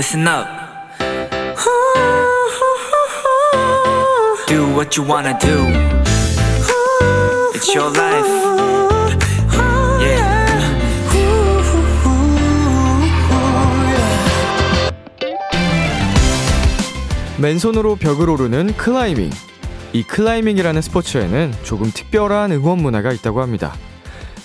Listen up. Do what you wanna do. It's your life. Yeah. 맨손으로 벽을 오르는 클라이밍. 이 클라이밍이라는 스포츠에는 조금 특별한 응원 문화가 있다고 합니다.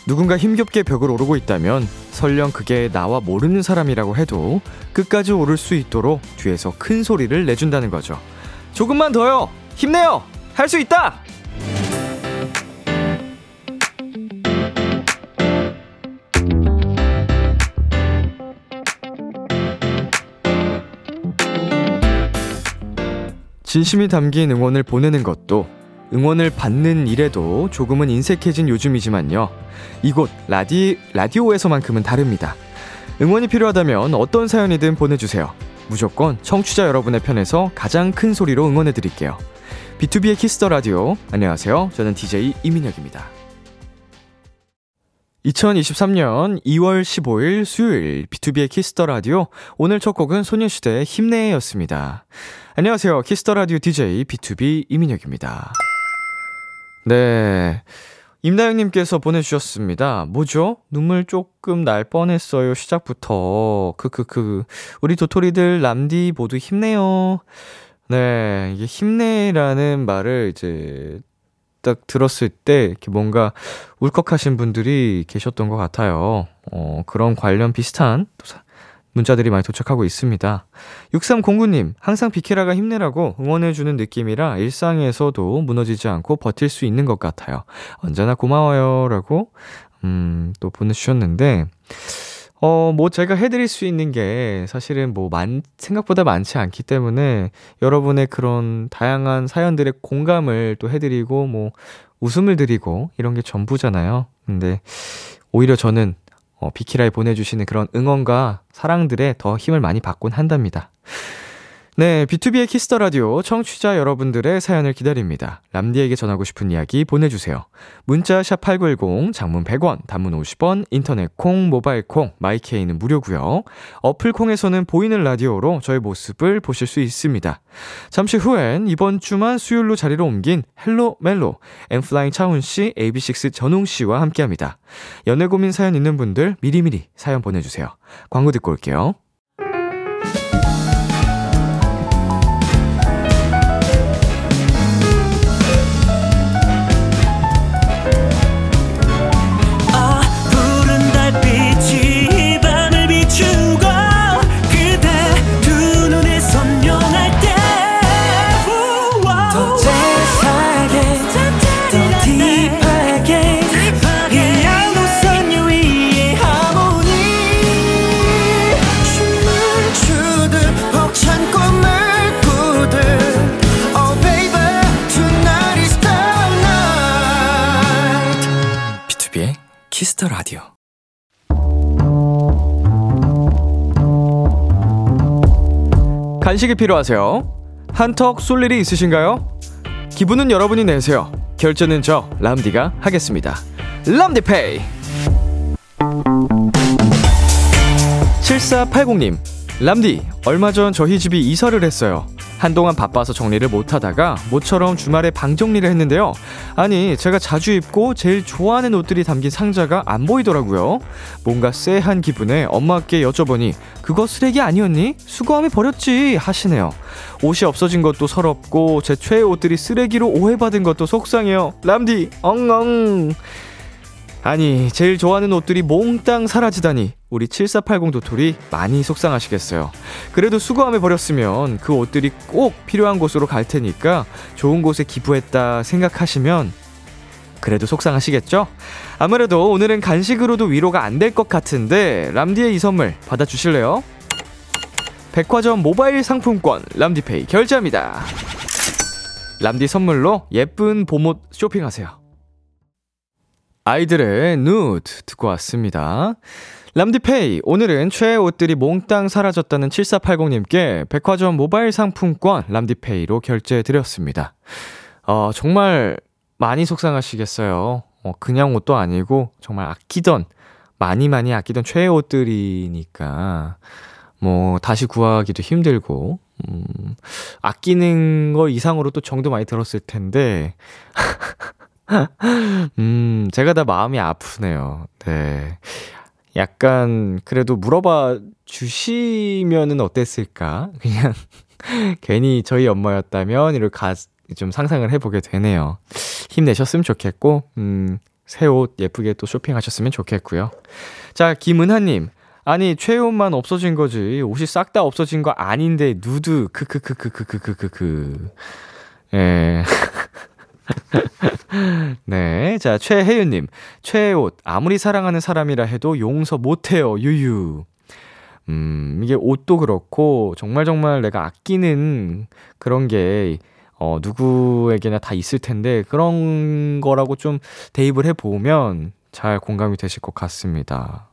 누군가 힘겹게 벽을 오르고 있다면 설령 그게 나와 모르는 사람이라고 해도 끝까지 오를 수 있도록 뒤에서 큰 소리를 내준다는 거죠. 조금만 더요! 힘내요! 할 수 있다! 진심이 담긴 응원을 보내는 것도 응원을 받는 일에도 조금은 인색해진 요즘이지만요. 이곳 라디오에서만큼은 다릅니다. 응원이 필요하다면 어떤 사연이든 보내주세요. 무조건 청취자 여러분의 편에서 가장 큰 소리로 응원해드릴게요. B2B의 키스 더 라디오. 안녕하세요. 저는 DJ 이민혁입니다. 2023년 2월 15일 수요일 B2B의 키스 더 라디오. 오늘 첫 곡은 소녀시대의 힘내였습니다. 안녕하세요. 키스 더 라디오 DJ B2B 이민혁입니다. 네, 임나영님께서 보내주셨습니다. 뭐죠? 눈물 조금 날 뻔했어요. 시작부터 우리 도토리들 람디 모두 힘내요. 네, 이게 힘내라는 말을 이제 딱 들었을 때 이렇게 뭔가 울컥하신 분들이 계셨던 것 같아요. 그런 관련 비슷한 문자들이 많이 도착하고 있습니다. 6309님, 항상 비키라가 힘내라고 응원해주는 느낌이라 일상에서도 무너지지 않고 버틸 수 있는 것 같아요. 언제나 고마워요. 라고, 또 보내주셨는데, 뭐 제가 해드릴 수 있는 게 사실은 생각보다 많지 않기 때문에 여러분의 그런 다양한 사연들의 공감을 또 해드리고, 웃음을 드리고, 이런 게 전부잖아요. 근데 오히려 저는 비키라에 보내주시는 그런 응원과 사랑들에 더 힘을 많이 받곤 한답니다. 네, B2B의 키스 더 라디오. 청취자 여러분들의 사연을 기다립니다. 람디에게 전하고 싶은 이야기 보내주세요. 문자 샵 8910, 장문 100원, 단문 50원, 인터넷 콩, 모바일 콩, 마이케이는 무료고요. 어플 콩에서는 보이는 라디오로 저의 모습을 보실 수 있습니다. 잠시 후엔 이번 주만 수요일로 자리로 옮긴 헬로 멜로, 엠플라잉 차훈 씨, AB6IX 전웅 씨와 함께합니다. 연애 고민 사연 있는 분들 미리미리 사연 보내주세요. 광고 듣고 올게요. 키스더 라디오. 간식이 필요하세요? 한턱 쏠 일이 있으신가요? 기분은 여러분이 내세요. 결제는 저 람디가 하겠습니다. 람디페이. 7480님, 람디, 얼마 전 저희 집이 이사를 했어요. 한동안 바빠서 정리를 못하다가 모처럼 주말에 방 정리를 했는데요. 아니, 제가 자주 입고 제일 좋아하는 옷들이 담긴 상자가 안 보이더라고요. 뭔가 쎄한 기분에 엄마께 여쭤보니 그거 쓰레기 아니었니? 수거함에 버렸지 하시네요. 옷이 없어진 것도 서럽고 제 최애 옷들이 쓰레기로 오해받은 것도 속상해요. 람디 엉엉. 아니, 제일 좋아하는 옷들이 몽땅 사라지다니 우리 7480 도토리 많이 속상하시겠어요. 그래도 수거함에 버렸으면 그 옷들이 꼭 필요한 곳으로 갈 테니까 좋은 곳에 기부했다 생각하시면 그래도 속상하시겠죠? 아무래도 오늘은 간식으로도 위로가 안 될 것 같은데 람디의 이 선물 받아주실래요? 백화점 모바일 상품권 람디페이 결제합니다. 람디 선물로 예쁜 봄옷 쇼핑하세요. 아이들의 누드 듣고 왔습니다. 람디페이, 오늘은 최애 옷들이 몽땅 사라졌다는 7480님께 백화점 모바일 상품권 람디페이로 결제해드렸습니다. 정말 많이 속상하시겠어요. 그냥 옷도 아니고 정말 아끼던, 많이 아끼던 최애 옷들이니까 뭐 다시 구하기도 힘들고 아끼는 거 이상으로 또 정도 많이 들었을 텐데 제가 다 마음이 아프네요. 네. 약간 그래도 물어봐 주시면은 어땠을까? 그냥 괜히 저희 엄마였다면 이렇게 좀 상상을 해보게 되네요. 힘내셨으면 좋겠고 새 옷 예쁘게 또 쇼핑하셨으면 좋겠고요. 자, 김은하님, 아니 최옷만 없어진 거지 옷이 싹 다 없어진 거 아닌데 누드 크크크크크크크크크. 예. 네, 자 최혜윤님, 최옷 아무리 사랑하는 사람이라 해도 용서 못해요 유유. 이게 옷도 그렇고 정말 내가 아끼는 그런 게 누구에게나 다 있을 텐데 그런 거라고 좀 대입을 해보면 잘 공감이 되실 것 같습니다.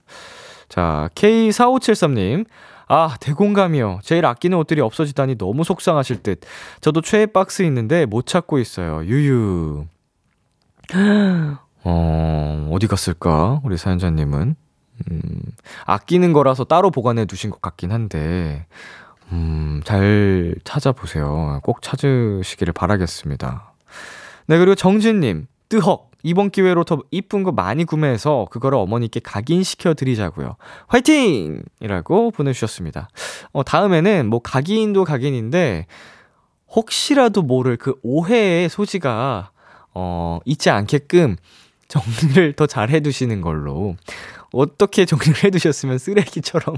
자, K4573님, 아 대공감이요. 제일 아끼는 옷들이 없어지다니 너무 속상하실 듯. 저도 최애 박스 있는데 못 찾고 있어요 유유. 어디 갔을까 우리 사연자님은. 아끼는 거라서 따로 보관해 두신 것 같긴 한데 잘 찾아보세요. 꼭 찾으시기를 바라겠습니다. 네, 그리고 정진님, 뜨헉, 이번 기회로 더 이쁜 거 많이 구매해서 그거를 어머니께 각인시켜 드리자고요. 화이팅! 이라고 보내주셨습니다. 다음에는 뭐 각인도 각인인데 혹시라도 모를 그 오해의 소지가 있지 않게끔 정리를 더 잘 해두시는 걸로. 어떻게 정리를 해두셨으면 쓰레기처럼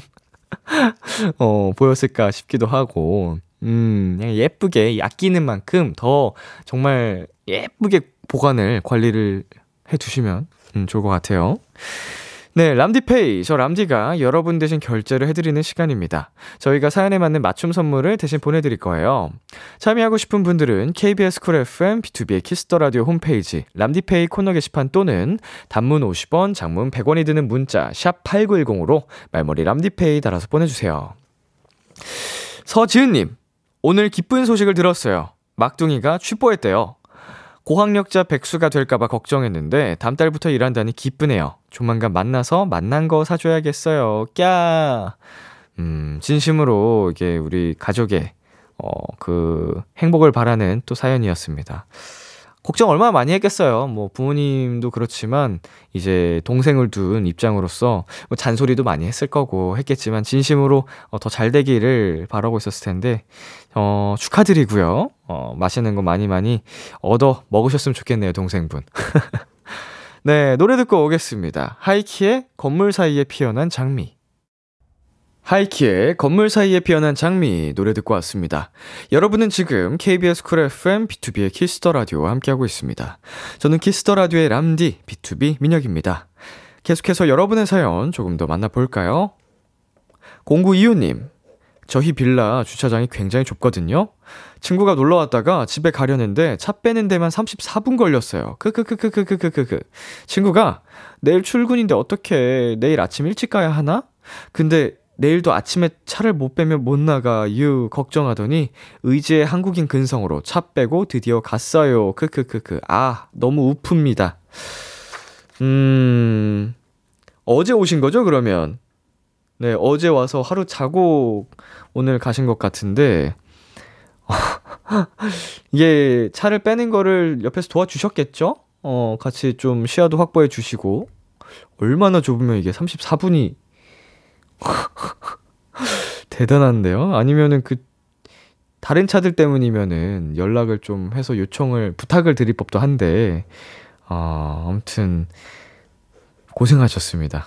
보였을까 싶기도 하고 그냥 예쁘게 아끼는 만큼 더 정말 예쁘게 보관을 관리를 해두시면 좋을 것 같아요. 네, 람디페이, 저 람디가 여러분 대신 결제를 해드리는 시간입니다. 저희가 사연에 맞는 맞춤 선물을 대신 보내드릴 거예요. 참여하고 싶은 분들은 KBS 쿨 FM, B2B의 키스 더 라디오 홈페이지 람디페이 코너 게시판 또는 단문 50원, 장문 100원이 드는 문자 샵 8910으로 말머리 람디페이 달아서 보내주세요. 서지은님, 오늘 기쁜 소식을 들었어요. 막둥이가 취뽀했대요. 고학력자 백수가 될까봐 걱정했는데 다음 달부터 일한다니 기쁘네요. 조만간 만나서 만난 거 사줘야겠어요. 꺄. 진심으로 이게 우리 가족의 그 행복을 바라는 또 사연이었습니다. 걱정 얼마나 많이 했겠어요. 뭐 부모님도 그렇지만 이제 동생을 둔 입장으로서 뭐 잔소리도 많이 했을 거고 했겠지만 진심으로 더 잘 되기를 바라고 있었을 텐데 축하드리고요. 맛있는 거 많이 얻어 먹으셨으면 좋겠네요, 동생분. 네, 노래 듣고 오겠습니다. 하이키의 건물 사이에 피어난 장미. 하이키의 건물 사이에 피어난 장미 노래 듣고 왔습니다. 여러분은 지금 KBS 쿨 FM B2B의 키스 더 라디오와 함께하고 있습니다. 저는 키스 더 라디오의 람디 B2B 민혁입니다. 계속해서 여러분의 사연 조금 더 만나볼까요? 0925님, 저희 빌라 주차장이 굉장히 좁거든요. 친구가 놀러 왔다가 집에 가려는데 차 빼는 데만 34분 걸렸어요. 크크크크크크크크. 친구가 내일 출근인데 어떡해, 내일 아침 일찍 가야 하나? 근데 내일도 아침에 차를 못 빼면 못 나가 유 걱정하더니 의지의 한국인 근성으로 차 빼고 드디어 갔어요. 크크크크. 아, 너무 우프입니다. 어제 오신 거죠, 그러면? 네, 어제 와서 하루 자고 오늘 가신 것 같은데 이게 차를 빼는 거를 옆에서 도와주셨겠죠? 같이 좀 시야도 확보해 주시고. 얼마나 좁으면 이게 34분이 대단한데요? 아니면은 그 다른 차들 때문이면은 연락을 좀 해서 부탁을 드릴 법도 한데 아무튼 고생하셨습니다.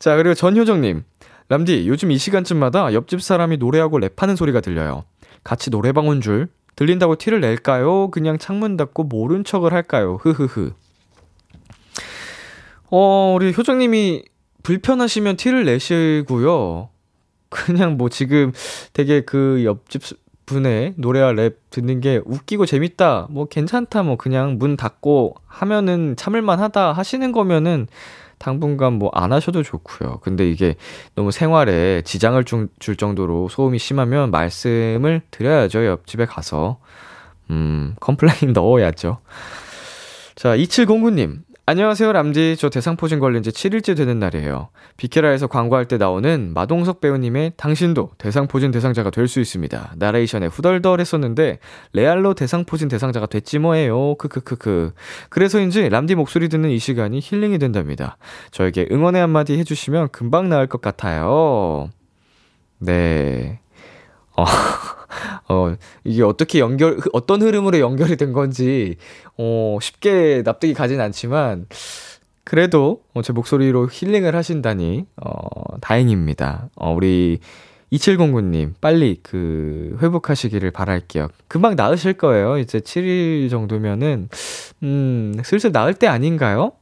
자, 그리고 전효정님, 람디, 요즘 이 시간쯤마다 옆집 사람이 노래하고 랩하는 소리가 들려요. 같이 노래방 온 줄 들린다고 티를 낼까요? 그냥 창문 닫고 모른 척을 할까요? 흐흐흐. 우리 효정님이 불편하시면 티를 내시고요. 그냥 뭐 지금 되게 그 옆집 분의 노래와 랩 듣는 게 웃기고 재밌다, 뭐 괜찮다, 뭐 그냥 문 닫고 하면은 참을만 하다 하시는 거면은 당분간 뭐 안 하셔도 좋고요. 근데 이게 너무 생활에 지장을 줄 정도로 소음이 심하면 말씀을 드려야죠. 옆집에 가서 컴플레인 넣어야죠. 자, 2709님, 안녕하세요 람디, 저 대상포진 걸린 지 7일째 되는 날이에요. 비케라에서 광고할 때 나오는 마동석 배우님의 당신도 대상포진 대상자가 될 수 있습니다 나레이션에 후덜덜 했었는데 레알로 대상포진 대상자가 됐지 뭐예요. 크크크크. 그래서인지 람디 목소리 듣는 이 시간이 힐링이 된답니다. 저에게 응원의 한마디 해주시면 금방 나을 것 같아요. 네. 이게 어떻게 어떤 흐름으로 연결이 된 건지, 쉽게 납득이 가진 않지만, 그래도, 제 목소리로 힐링을 하신다니, 다행입니다. 우리 2709님, 빨리 회복하시기를 바랄게요. 금방 나으실 거예요. 이제 7일 정도면은, 슬슬 나을 때 아닌가요?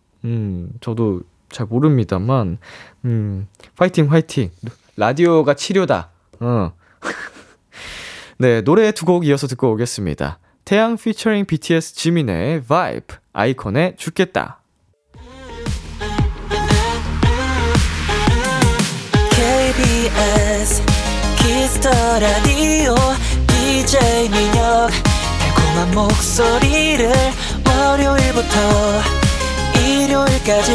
저도 잘 모릅니다만, 화이팅, 화이팅. 라디오가 치료다. 네, 노래 두 곡 이어서 듣고 오겠습니다. 태양 피처링 BTS 지민의 Vibe, 아이콘의 죽겠다. KBS Kiss the Radio DJ 민혁 달콤한 목소리를 월요일부터 일요일까지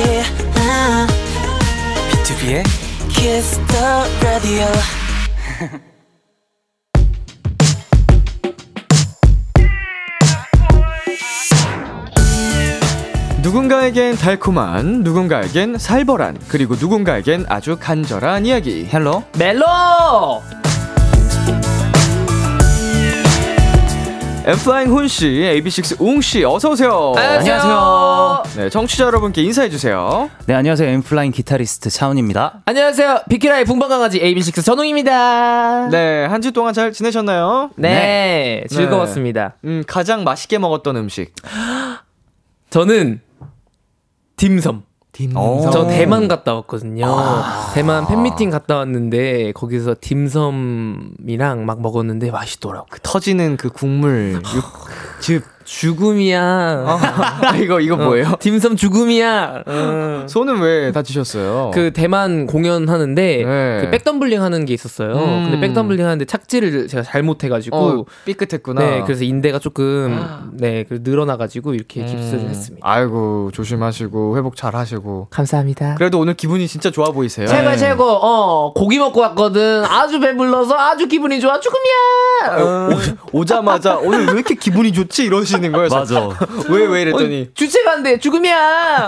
BTOB의 Kiss the Radio. 누군가에겐 달콤한, 누군가에겐 살벌한, 그리고 누군가에겐 아주 간절한 이야기. 헬로 멜로 엠플라잉 훈씨, AB6IX웅씨, 어서오세요. 안녕하세요. 네, 청취자 여러분께 인사해주세요. 네, 안녕하세요. 엠플라잉 기타리스트 차훈입니다. 안녕하세요. 비키라의 붕방강아지 AB6IX 전웅입니다. 네, 한 주 동안 잘 지내셨나요? 네, 즐거웠습니다. 가장 맛있게 먹었던 음식. 저는 딤섬. 저 대만 갔다 왔거든요. 대만 팬미팅 갔다 왔는데 거기서 딤섬이랑 막 먹었는데 맛있더라고요. 그 터지는 그 국물 즙 죽음이야. 이거 뭐예요? 딤섬 죽음이야. 손은 왜 다치셨어요? 그 대만 공연하는데 그 백덤블링 하는 게 있었어요. 근데 백덤블링 하는데 착지를 제가 잘못해가지고 삐끗했구나. 네, 그래서 인대가 조금 늘어나가지고 이렇게 깁스를 했습니다. 아이고, 조심하시고 회복 잘 하시고. 감사합니다. 그래도 오늘 기분이 진짜 좋아 보이세요. 최고. 고기 먹고 왔거든. 아주 배불러서 아주 기분이 좋아. 죽음이야. 오자마자 오늘 왜 이렇게 기분이 좋지? 이러시 는 거예요. 맞아. 왜 이랬더니 주체가 안 돼. 죽음이야.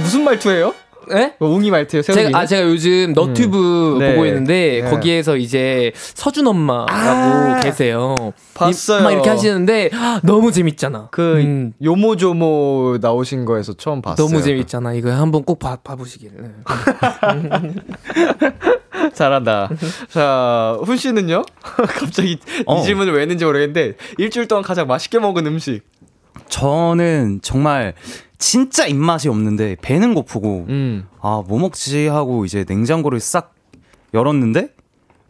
무슨 말투예요? 예? 웅이 말투예요. 제가 요즘 너튜브 보고 있는데 거기에서 이제 서준 엄마라고 계세요. 봤어요. 막 이렇게 하시는데 너무 재밌잖아. 그 요모조모 나오신 거에서 처음 봤어요. 너무 재밌잖아. 이거 한번 꼭 봐보시길. 잘한다. 자, 훈 씨는요? 갑자기 이 질문을 왜 했는지 모르겠는데 일주일 동안 가장 맛있게 먹은 음식. 저는 정말 진짜 입맛이 없는데 배는 고프고 뭐 먹지 하고 이제 냉장고를 싹 열었는데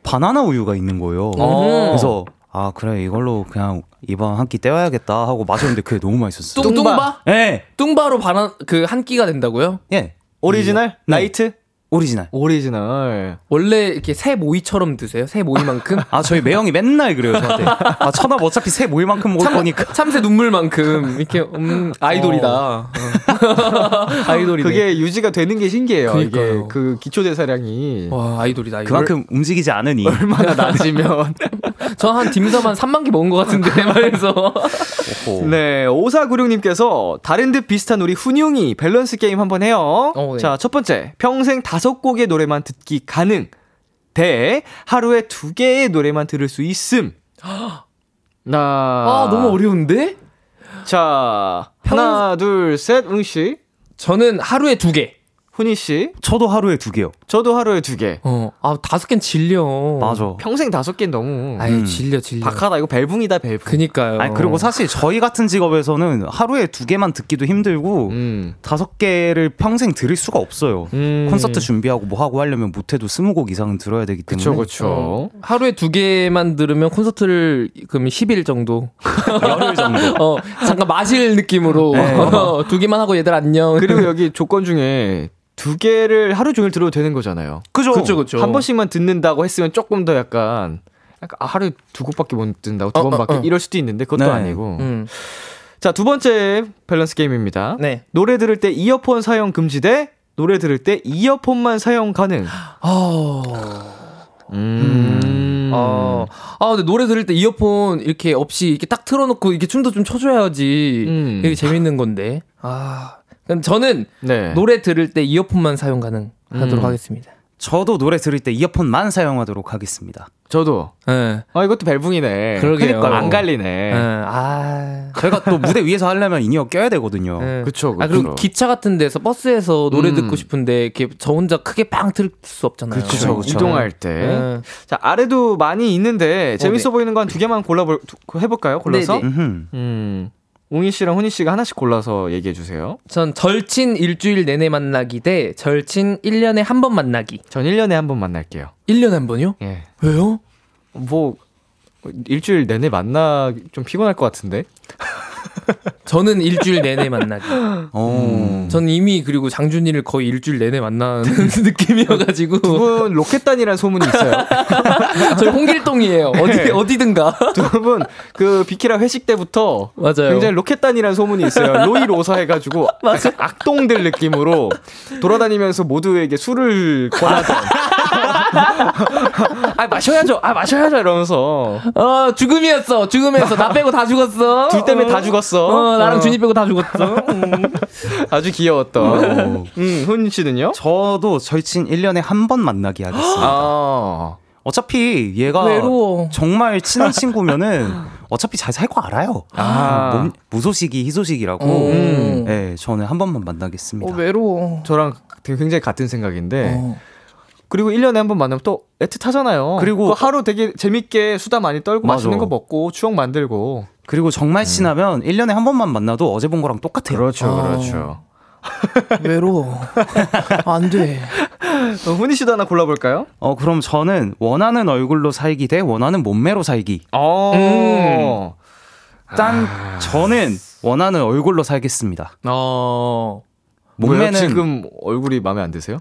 바나나 우유가 있는 거예요. 그래서 그래, 이걸로 그냥 이번 한 끼 때워야겠다 하고 마셨는데 그게 너무 맛있었어요. 뚱바? 네. 뚱바로 바나 그 한 끼가 된다고요? 예. 오리지널? 라이트? 오리지널. 원래 이렇게 새 모이처럼 드세요? 새 모이만큼? 저희 매형이 맨날 그래요, 저한테. 천하 어차피 새 모이만큼 먹을 거니까. 참새 눈물만큼. 이렇게, 아이돌이다. 아이돌이네. 그게 유지가 되는 게 신기해요. 그러니까요. 이게 그 기초대사량이. 와, 아이돌이다. 아이돌. 그만큼 움직이지 않으니. 얼마나 낮으면. 저 한 딤섬 한 3만 개 먹은 것 같은데, 말해서. 네, 5496님께서 다른 듯 비슷한 우리 훈용이 밸런스 게임 한번 해요. 네. 자, 첫 번째. 평생 5곡의 노래만 듣기 가능. 대 하루에 2개의 노래만 들을 수 있음. 너무 어려운데? 자, 하나, 둘, 셋, 웅씨. 저는 하루에 2개. 훈이씨. 저도 하루에 2개요. 저도 하루에 2개. 5개는 질려. 맞아. 평생 5개는 너무. 질려. 박하다, 이거 벨붕이다, 벨붕. 그니까요. 그리고 사실 저희 같은 직업에서는 하루에 2개만 듣기도 힘들고, 5개를 평생 들을 수가 없어요. 콘서트 준비하고 뭐 하고 하려면 못해도 20곡 이상은 들어야 되기 때문에. 그쵸. 하루에 2개만 들으면 콘서트를, 그럼 10일 정도. 열흘 정도. 잠깐 마실 느낌으로. 네. 2개만 하고 얘들 안녕. 그리고 여기 조건 중에, 2개를 하루 종일 들어도 되는 거잖아요. 그죠. 한 번씩만 듣는다고 했으면 조금 더 약간 하루에 2곡밖에 못 듣는다고 2번밖에 이럴 수도 있는데 그것도 아니고. 자, 두 번째 밸런스 게임입니다. 네. 노래 들을 때 이어폰 사용 금지 대 노래 들을 때 이어폰만 사용 가능. 아, 근데 노래 들을 때 이어폰 이렇게 없이 이렇게 딱 틀어놓고 이렇게 춤도 좀 춰줘야지. 되게 재밌는 건데. 아, 그럼 저는 네. 노래 들을 때 이어폰만 사용 가능하도록 하겠습니다. 저도 노래 들을 때 이어폰만 사용하도록 하겠습니다. 저도. 네. 아, 이것도 벨붕이네. 그러게요. 그러니까 안 갈리네. 네. 아, 저희가 또 무대 위에서 하려면 인이어 껴야 되거든요. 네. 그렇죠. 아, 그리고 기차 같은 데서 버스에서 노래 듣고 싶은데 이렇게 저 혼자 크게 빵 틀 수 없잖아요. 그렇죠. 이동할 때. 네. 자, 아래도 많이 있는데 재밌어 보이는 거 한 두 개만 해볼까요? 골라서. 웅이 씨랑 훈이 씨가 하나씩 골라서 얘기해 주세요. 전 절친 일주일 내내 만나기 대 절친 1년에 한 번 만나기. 전 1년에 한 번 만날게요. 1년에 한 번요? 예. 왜요? 뭐 일주일 내내 만나기 좀 피곤할 것 같은데. 저는 일주일 내내 만나기. 전 이미 그리고 장준이를 거의 일주일 내내 만나는 느낌이어가지고. 두 분 로켓단이라는 소문이 있어요. 저희 홍길동이에요. 네. 어디든가. 두 분 그 비키라 회식 때부터 맞아요. 굉장히 로켓단이라는 소문이 있어요. 로이로사 해가지고 약간 악동들 느낌으로 돌아다니면서 모두에게 술을 권하던. 아, 마셔야죠. 아, 마셔야죠. 이러면서. 죽음이었어. 죽음에서. 나 빼고 다 죽었어. 둘 때문에 다 죽었어. 나랑 준이 빼고 다 죽었어. 아주 귀여웠다. 훈 씨는요? 저도 절친 1년에 한 번 만나기 하겠습니다. 어차피 얘가 외로워. 정말 친한 친구면은 어차피 잘 살 거 알아요. 무소식이 희소식이라고. 네, 저는 한 번만 만나겠습니다. 외로워. 저랑 되게 굉장히 같은 생각인데. 그리고 1년에 한 번 만나면 또 애틋하잖아요. 그리고 또 하루 되게 재밌게 수다 많이 떨고 맛있는 거 먹고 추억 만들고. 그리고 정말 친하면 1년에 한 번만 만나도 어제 본 거랑 똑같아요. 그렇죠. 그렇죠. 외로워. 안 돼. 훈이 씨도 하나 골라볼까요? 그럼 저는 원하는 얼굴로 살기 대 원하는 몸매로 살기. 일단 저는 원하는 얼굴로 살겠습니다. 몸매는 왜요? 지금 얼굴이 마음에 안 드세요?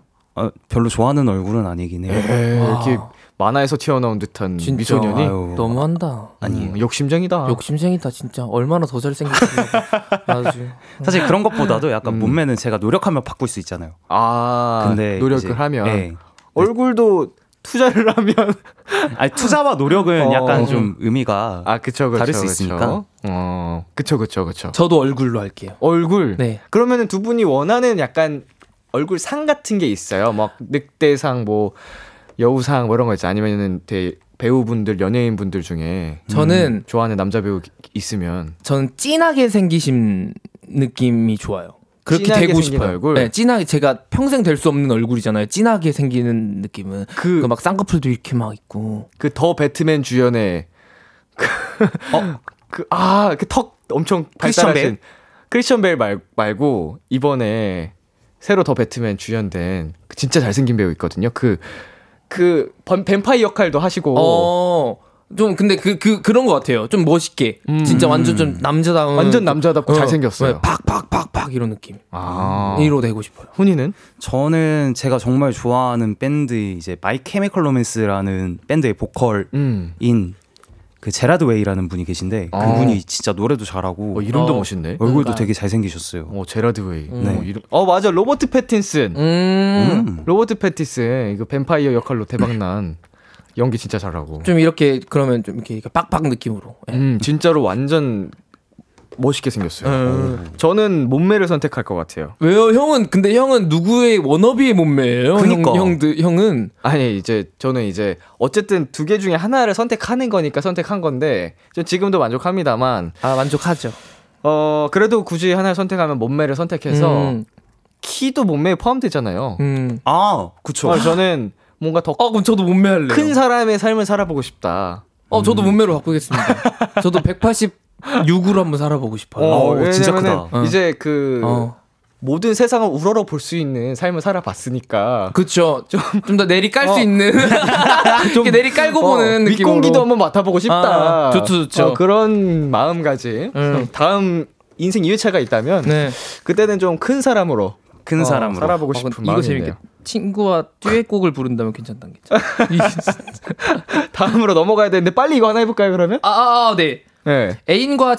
별로 좋아하는 얼굴은 아니긴 해요. 이렇게 만화에서 튀어나온 듯한 진짜, 미소년이. 너무한다. 아니, 욕심쟁이다. 욕심쟁이다 진짜. 얼마나 더 잘생겼을까. 사실 그런 것보다도 약간 몸매는 제가 노력하면 바꿀 수 있잖아요. 근데 노력을 하면. 얼굴도 투자를 하면. 아니, 투자와 노력은 약간 좀 의미가 그쵸, 다를 수 있으니까. 그쵸. 저도 얼굴로 할게요. 얼굴. 네. 그러면은 두 분이 원하는 약간 얼굴 상 같은 게 있어요. 막 늑대상, 뭐 여우상, 뭐 이런 거 있죠. 아니면은 배우분들, 연예인분들 중에 저는 좋아하는 남자 배우 있으면 저는 진하게 생기신 느낌이 좋아요. 그렇게 되고 싶어요. 얼굴. 네, 진하게 제가 평생 될 수 없는 얼굴이잖아요. 진하게 생기는 느낌은 그 막 쌍꺼풀도 이렇게 막 있고 그 더 배트맨 주연의 그 턱 엄청 발달하신 크리스천 벨 말고 이번에 새로 더 배트맨 주연된 그 진짜 잘생긴 배우 있거든요. 그 뱀파이 역할도 하시고. 좀 근데 그런 것 같아요. 좀 멋있게. 진짜 완전 좀 남자다운. 완전 남자답고 잘생겼어요. 팍팍팍팍 이런 느낌. 이로 되고 싶어요. 훈이는? 저는 제가 정말 좋아하는 밴드 이제 마이 케미컬 로맨스라는 밴드의 보컬인 그 제라드웨이라는 분이 계신데 그분이 진짜 노래도 잘하고 이름도 멋있네. 얼굴도 되게 잘생기셨어요. 제라드웨이. 네. 이름. 맞아. 로버트 패틴슨. 로버트 패틴슨 그 뱀파이어 역할로 대박난 연기 진짜 잘하고. 좀 이렇게 그러면 좀 이렇게 빡빡 느낌으로. 진짜로 완전 멋있게 생겼어요. 저는 몸매를 선택할 것 같아요. 왜요? 형은 근데 형은 누구의 워너비의 몸매예요? 그니까 형은 아니 저는 어쨌든 두 개 중에 하나를 선택하는 거니까 선택한 건데 지금도 만족합니다만. 만족하죠. 그래도 굳이 하나를 선택하면 몸매를 선택해서 키도 몸매에 포함되잖아요. 그쵸. 저는 뭔가 더 그럼 저도 몸매 할래요. 큰 사람의 삶을 살아보고 싶다. 저도 몸매로 바꾸겠습니다. 저도 186으로 한번 살아보고 싶어요. 진짜 크다. 이제 모든 세상을 우러러 볼 수 있는 삶을 살아봤으니까. 그쵸. 좀 더 내리깔 수 있는. 좀 내리깔고 보는 느낌으로. 윗공기도 한번 맡아보고 싶다. 좋죠. 그런 마음가짐. 다음 인생 2회차가 있다면 그때는 좀 큰 사람으로. 큰 사람으로 살아보고 싶은 마음이네요. 이거 재밌겠다. 친구와 듀엣곡을 부른다면 괜찮단겠죠. 다음으로 넘어가야 되는데 빨리 이거 하나 해볼까요 그러면? 네. 네. 애인과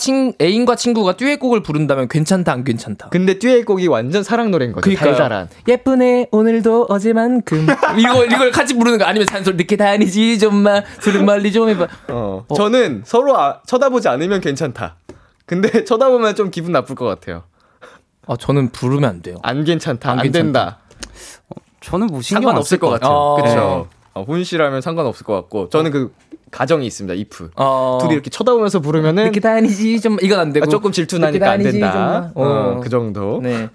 친구가 듀엣곡을 부른다면 괜찮다 안 괜찮다. 근데 듀엣곡이 완전 사랑 노래인 거죠. 달달한. 예쁘네 오늘도 어제만큼. 이걸 같이 부르는 거 아니면 잔소리 늦게 다니지 좀만 소리 멀리 좀 해봐. 저는 서로 쳐다보지 않으면 괜찮다. 근데 쳐다보면 좀 기분 나쁠 것 같아요. 아 저는 부르면 안 돼요. 안 괜찮다. 안 된다. 저는 뭐 신경 안 쓸 것 같아요. 그렇죠. 훈 씨라면 상관없을 것 같고 저는 그 가정이 있습니다. if 둘이 이렇게 쳐다보면서 부르면은 이렇게 다니지 좀 이건 안 되고 조금 질투 나니까 안 된다. 그 정도. 네.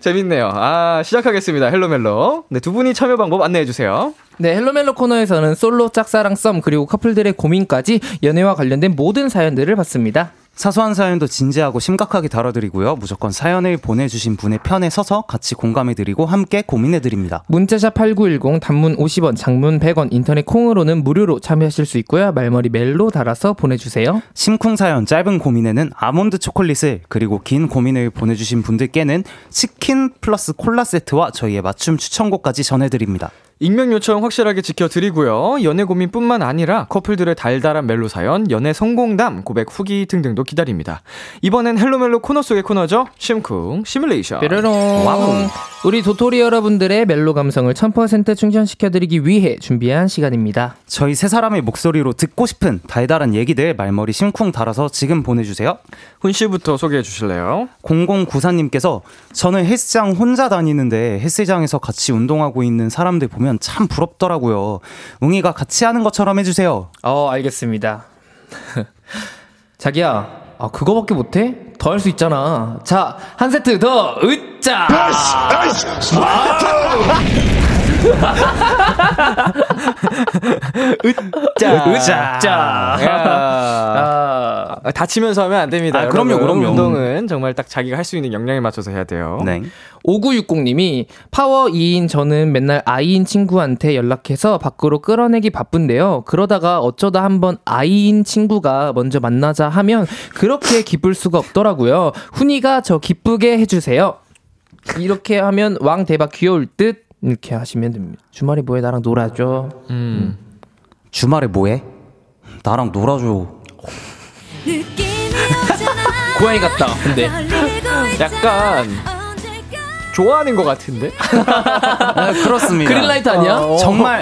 재밌네요. 아 시작하겠습니다. 헬로멜로. 네, 두 분이 참여 방법 안내해 주세요. 네, 헬로멜로 코너에서는 솔로 짝사랑 썸 그리고 커플들의 고민까지 연애와 관련된 모든 사연들을 받습니다. 사소한 사연도 진지하고 심각하게 다뤄드리고요. 무조건 사연을 보내주신 분의 편에 서서 같이 공감해드리고 함께 고민해드립니다. 문자샵 8910 단문 50원 장문 100원 인터넷 콩으로는 무료로 참여하실 수 있고요. 말머리 멜로 달아서 보내주세요. 심쿵 사연 짧은 고민에는 아몬드 초콜릿을 그리고 긴 고민을 보내주신 분들께는 치킨 플러스 콜라 세트와 저희의 맞춤 추천곡까지 전해드립니다. 익명 요청 확실하게 지켜드리고요. 연애 고민뿐만 아니라 커플들의 달달한 멜로 사연, 연애 성공담, 고백 후기 등등도 기다립니다. 이번엔 헬로멜로 코너 속의 코너죠. 심쿵 시뮬레이션. 뾰로롱. 와우. 우리 도토리 여러분들의 멜로 감성을 1000% 충전시켜드리기 위해 준비한 시간입니다. 저희 세 사람의 목소리로 듣고 싶은 달달한 얘기들 말머리 심쿵 달아서 지금 보내주세요. 훈 씨부터 소개해 주실래요? 0094님께서 저는 헬스장 혼자 다니는데 헬스장에서 같이 운동하고 있는 사람들 보면 참 부럽더라고요. 웅이가 같이 하는 것처럼 해주세요. 알겠습니다. 자기야, 그거밖에 못해? 더 할 수 있잖아. 자, 한 세트 더. 으짜. 으짜. 다치면서 하면 안 됩니다. 그럼요. 운동은 정말 딱 자기가 할 수 있는 역량에 맞춰서 해야 돼요. 네. 5960님이 파워 2인 저는 맨날 아이인 친구한테 연락해서 밖으로 끌어내기 바쁜데요. 그러다가 어쩌다 한번 아이인 친구가 먼저 만나자 하면 그렇게 기쁠 수가 없더라고요. 훈이가 저 기쁘게 해주세요. 이렇게 하면 왕 대박 귀여울 듯. 이렇게 하시면 됩니다. 주말에 뭐해? 나랑 놀아줘. 주말에 뭐해? 나랑 놀아줘. 고양이 같다. 근데 약간 좋아하는 것 같은데? 그렇습니다. 그린라이트 아니야?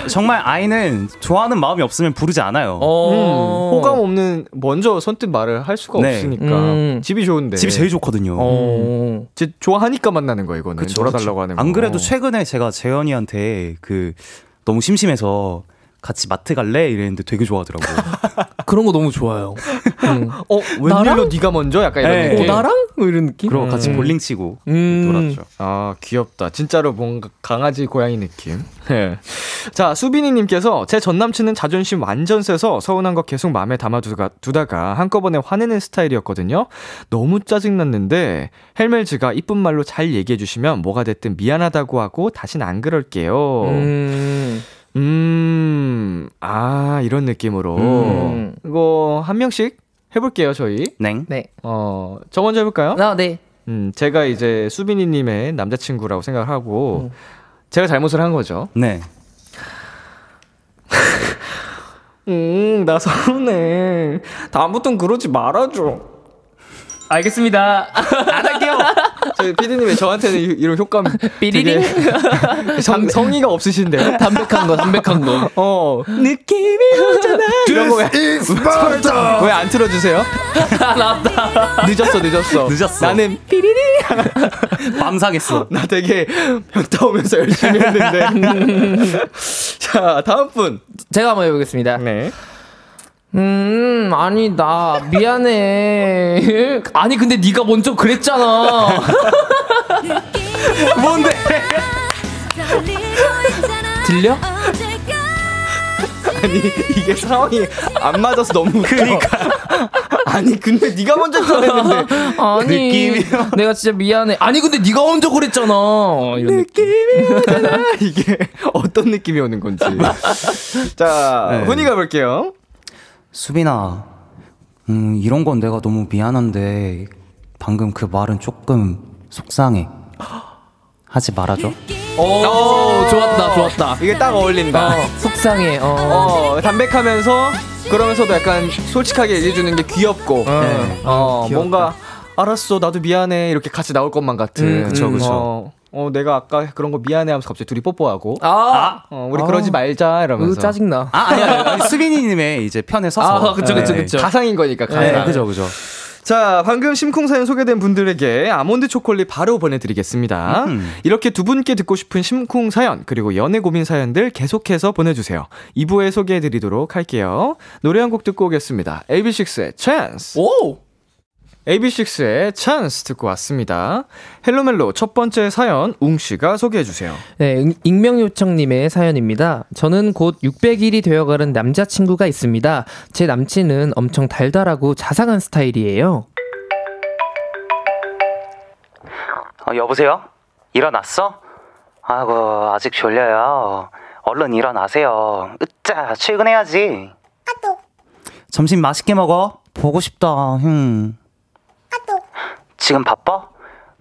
정말 아이는 좋아하는 마음이 없으면 부르지 않아요. 호감 없는 먼저 선뜻 말을 할 수가 없으니까. 집이 좋은데. 집이 제일 좋거든요. 좋아하니까 만나는 거 이거는. 그쵸, 놀아달라고 하는 거. 안 그래도 최근에 제가 재현이한테 너무 심심해서 같이 마트 갈래? 이랬는데 되게 좋아하더라고요. 그런 거 너무 좋아요. 웬일로 네가 먼저? 약간 이런 느낌. 나랑? 이런 느낌? 그리고 같이 볼링 치고 놀았죠. 아 귀엽다. 진짜로 뭔가 강아지 고양이 느낌. 네. 자 수빈이님께서 제 전남친은 자존심 완전 세서 서운한 거 계속 마음에 담아두다가 한꺼번에 화내는 스타일이었거든요. 너무 짜증났는데 헬멜즈가 이쁜 말로 잘 얘기해 주시면 뭐가 됐든 미안하다고 하고 다신 안 그럴게요. 이런 느낌으로. 이거 한 명씩 해볼게요, 저희. 네. 저 먼저 해볼까요? 네. 제가 이제 수빈이님의 남자친구라고 생각을 하고, 제가 잘못을 한 거죠. 네. 나 서운해. 다음부터는 그러지 말아줘. 알겠습니다. 안 할게요. 저희 피디님이 저한테는 이런 효과음 삐리링 성의가 없으신데요. 담백한 거. 느낌이 오잖아. 이런 거 왜 안 틀어주세요? 나왔다. 늦었어. 나는 삐리링. 밤 사겠어. 나 되게 병따 오면서 열심히 했는데. 자 다음 분 제가 한번 해보겠습니다. 네. 아니 나 미안해. 아니 근데 네가 먼저 그랬잖아. 뭔데? 들려? 아니 이게 상황이 안 맞아서 너무 웃겨. 그러니까. 아니 근데 네가 먼저 그랬는데. 아니 내가 진짜 미안해. 아니 근데 네가 먼저 그랬잖아. 느낌이 오잖아. 이게 어떤 느낌이 오는 건지. 자 훈이가 볼게요. 수빈아, 이런 건 내가 너무 미안한데 방금 그 말은 조금 속상해. 하지 말아줘. 오, 좋았다. 이게 딱 어울린다. 속상해. 담백하면서 그러면서도 약간 솔직하게 얘기해주는 게 귀엽고 네. 뭔가 알았어 나도 미안해 이렇게 같이 나올 것만 같은 그쵸 그쵸 내가 아까 그런 거 미안해 하면서 갑자기 둘이 뽀뽀하고 우리 그러지 말자 이러면서 짜증나 아니 수빈이님의 이제 편에 서서 그쵸 가상인 거니까 가상 그죠 자 방금 심쿵 사연 소개된 분들에게 아몬드 초콜릿 바로 보내드리겠습니다. 이렇게 두 분께 듣고 싶은 심쿵 사연 그리고 연애 고민 사연들 계속해서 보내주세요. 2부에 소개해드리도록 할게요. 노래 한 곡 듣고 오겠습니다. AB6IX의 찬스. 오! AB6IX의 찬스 듣고 왔습니다. 헬로멜로 첫 번째 사연 웅씨가 소개해주세요. 네, 익명요청님의 사연입니다. 저는 곧 600일이 되어가는 남자친구가 있습니다. 제 남친은 엄청 달달하고 자상한 스타일이에요. 여보세요? 일어났어? 아이고 아직 졸려요. 얼른 일어나세요. 으짜 출근해야지. 아또 점심 맛있게 먹어. 보고 싶다. 지금 바빠?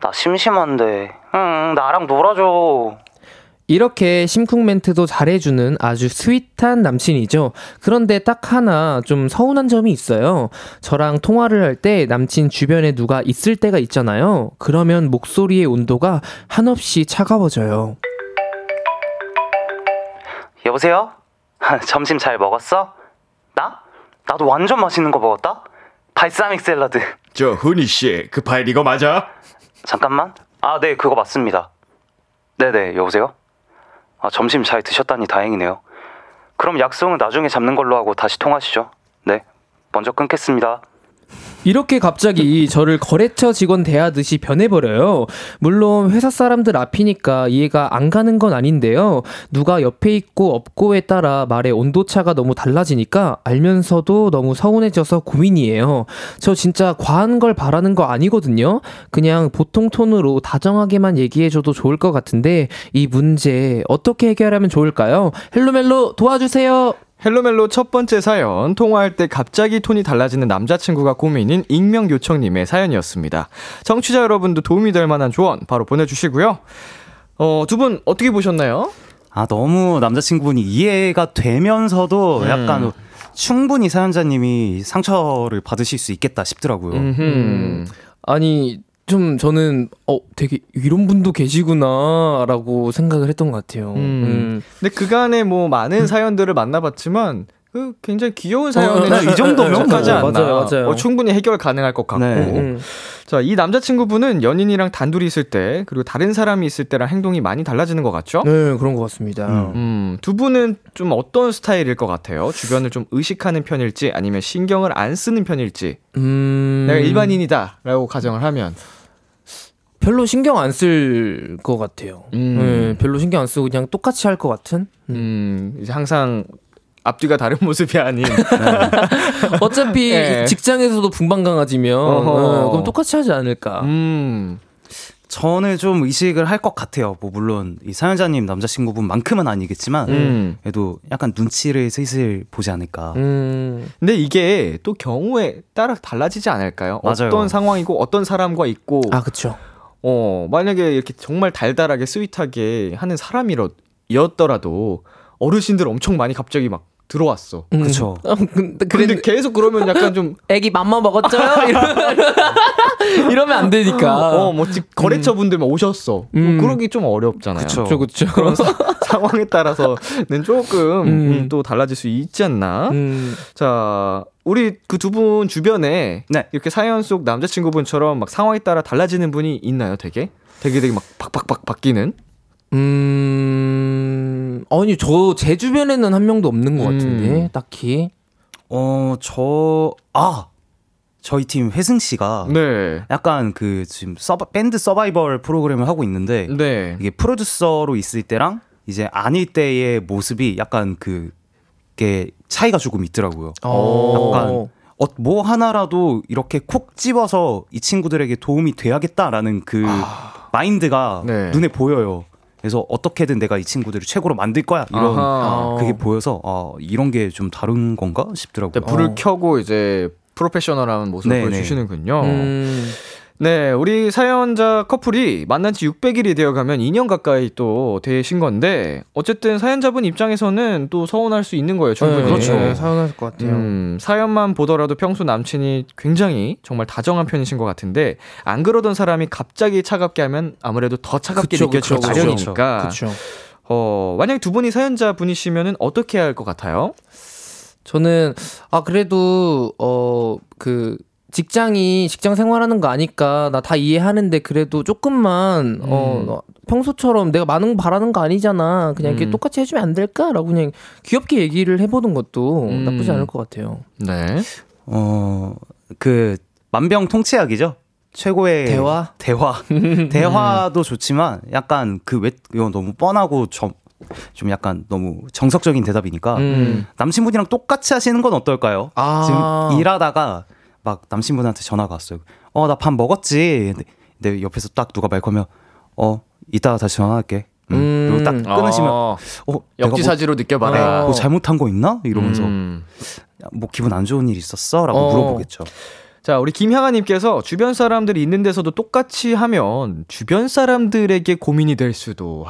나 심심한데 나랑 놀아줘. 이렇게 심쿵 멘트도 잘해주는 아주 스윗한 남친이죠. 그런데 딱 하나 좀 서운한 점이 있어요. 저랑 통화를 할 때 남친 주변에 누가 있을 때가 있잖아요. 그러면 목소리의 온도가 한없이 차가워져요. 여보세요? 점심 잘 먹었어? 나? 나도 완전 맛있는 거 먹었다? 발사믹 샐러드. 저 훈이씨 그 파일 이거 맞아? 잠깐만. 아 네 그거 맞습니다. 네네 여보세요? 아 점심 잘 드셨다니 다행이네요. 그럼 약속은 나중에 잡는 걸로 하고 다시 통화하시죠. 네 먼저 끊겠습니다. 이렇게 갑자기 저를 거래처 직원 대하듯이 변해버려요. 물론 회사 사람들 앞이니까 이해가 안 가는 건 아닌데요. 누가 옆에 있고 없고에 따라 말의 온도차가 너무 달라지니까 알면서도 너무 서운해져서 고민이에요. 저 진짜 과한 걸 바라는 거 아니거든요. 그냥 보통 톤으로 다정하게만 얘기해줘도 좋을 것 같은데 이 문제 어떻게 해결하면 좋을까요? 헬로멜로 도와주세요. 헬로멜로 첫 번째 사연, 통화할 때 갑자기 톤이 달라지는 남자친구가 고민인 익명요청님의 사연이었습니다. 청취자 여러분도 도움이 될 만한 조언 바로 보내주시고요. 두 분 어떻게 보셨나요? 아, 너무 남자친구분이 이해가 되면서도 약간 충분히 사연자님이 상처를 받으실 수 있겠다 싶더라고요. 아니, 좀 저는 되게 이런 분도 계시구나라고 생각을 했던 것 같아요. 근데 그간에 뭐 많은 사연들을 만나봤지만 굉장히 귀여운 사연은 이 정도면 가지 않나. 맞아요. 충분히 해결 가능할 것 같고. 네. 자, 이 남자친구분은 연인이랑 단둘이 있을 때 그리고 다른 사람이 있을 때랑 행동이 많이 달라지는 것 같죠? 네, 그런 것 같습니다. 두 분은 좀 어떤 스타일일 것 같아요? 주변을 좀 의식하는 편일지 아니면 신경을 안 쓰는 편일지. 내가 일반인이다라고 가정을 하면. 별로 신경 안 쓸 것 같아요. 네, 별로 신경 안 쓰고 그냥 똑같이 할 것 같은. 이제 항상 앞뒤가 다른 모습이 아닌. 어차피 직장에서도 분방강아지면 그럼 똑같이 하지 않을까. 저는 좀 의식을 할 것 같아요. 뭐 물론 이 사연자님 남자친구분만큼은 아니겠지만 그래도 약간 눈치를 슬슬 보지 않을까. 근데 이게 또 경우에 따라 달라지지 않을까요? 맞아요. 어떤 상황이고 어떤 사람과 있고. 아 그렇죠. 만약에 이렇게 정말 달달하게 스윗하게 하는 사람이었더라도 어르신들 엄청 많이 갑자기 막 들어왔어. 그쵸. 근데 계속 그러면 약간 좀 애기 맘만 먹었죠요? 이러면 안 되니까. 거래처 분들만 오셨어. 그러기 좀 어렵잖아요. 그쵸. 그런 상황에 따라서는 조금 또 달라질 수 있지 않나. 자, 우리 그 두 분 주변에 네. 이렇게 사연 속 남자친구분처럼 막 상황에 따라 달라지는 분이 있나요? 되게 막 박박박 바뀌는. 아니 제 주변에는 한 명도 없는 것 같은데 딱히. 저희 팀 회승 씨가 네. 약간 그 지금 밴드 서바이벌 프로그램을 하고 있는데 네. 이게 프로듀서로 있을 때랑 이제 아닐 때의 모습이 약간 그게 차이가 조금 있더라고요. 약간 뭐 하나라도 이렇게 콕 집어서 이 친구들에게 도움이 돼야겠다라는 그 마인드가 네. 눈에 보여요. 그래서 어떻게든 내가 이 친구들을 최고로 만들 거야 이런 그게 보여서 이런 게 좀 다른 건가 싶더라고요. 불을 켜고 이제 프로페셔널한 모습을 보여주시는군요. 네, 우리 사연자 커플이 만난 지 600일이 되어가면 2년 가까이 또 되신 건데, 어쨌든 사연자분 입장에서는 또 서운할 수 있는 거예요, 충분히. 네, 그렇죠. 네, 서운할 것 같아요. 사연만 보더라도 평소 남친이 굉장히 정말 다정한 편이신 것 같은데, 안 그러던 사람이 갑자기 차갑게 하면 아무래도 더 차갑게 느껴지고 마련이니까. 그렇죠. 만약에 두 분이 사연자분이시면은 어떻게 해야 할 것 같아요? 저는, 그래도, 직장 생활하는 거 아니까 나 다 이해하는데 그래도 조금만 평소처럼 내가 많은 거 바라는 거 아니잖아, 그냥 이렇게 똑같이 해주면 안 될까? 라고 그냥 귀엽게 얘기를 해보는 것도 나쁘지 않을 것 같아요. 네. 그 만병통치약이죠. 최고의 대화 대화도 좋지만 약간 이건 너무 뻔하고 좀 약간 너무 정석적인 대답이니까 남친분이랑 똑같이 하시는 건 어떨까요? 지금 일하다가 막 남친분한테 전화가 왔어요. 나 밥 먹었지. 근데 옆에서 딱 누가 말 걸면 이따 다시 전화할게. 그리고 딱 끊으시면 역지사지로 느껴봐라. 뭐 잘못한 거 있나? 이러면서 뭐 기분 안 좋은 일 있었어? 라고 물어보겠죠. 자, 우리 김향아님께서 주변 사람들이 있는 데서도 똑같이 하면 주변 사람들에게 고민이 될 수도.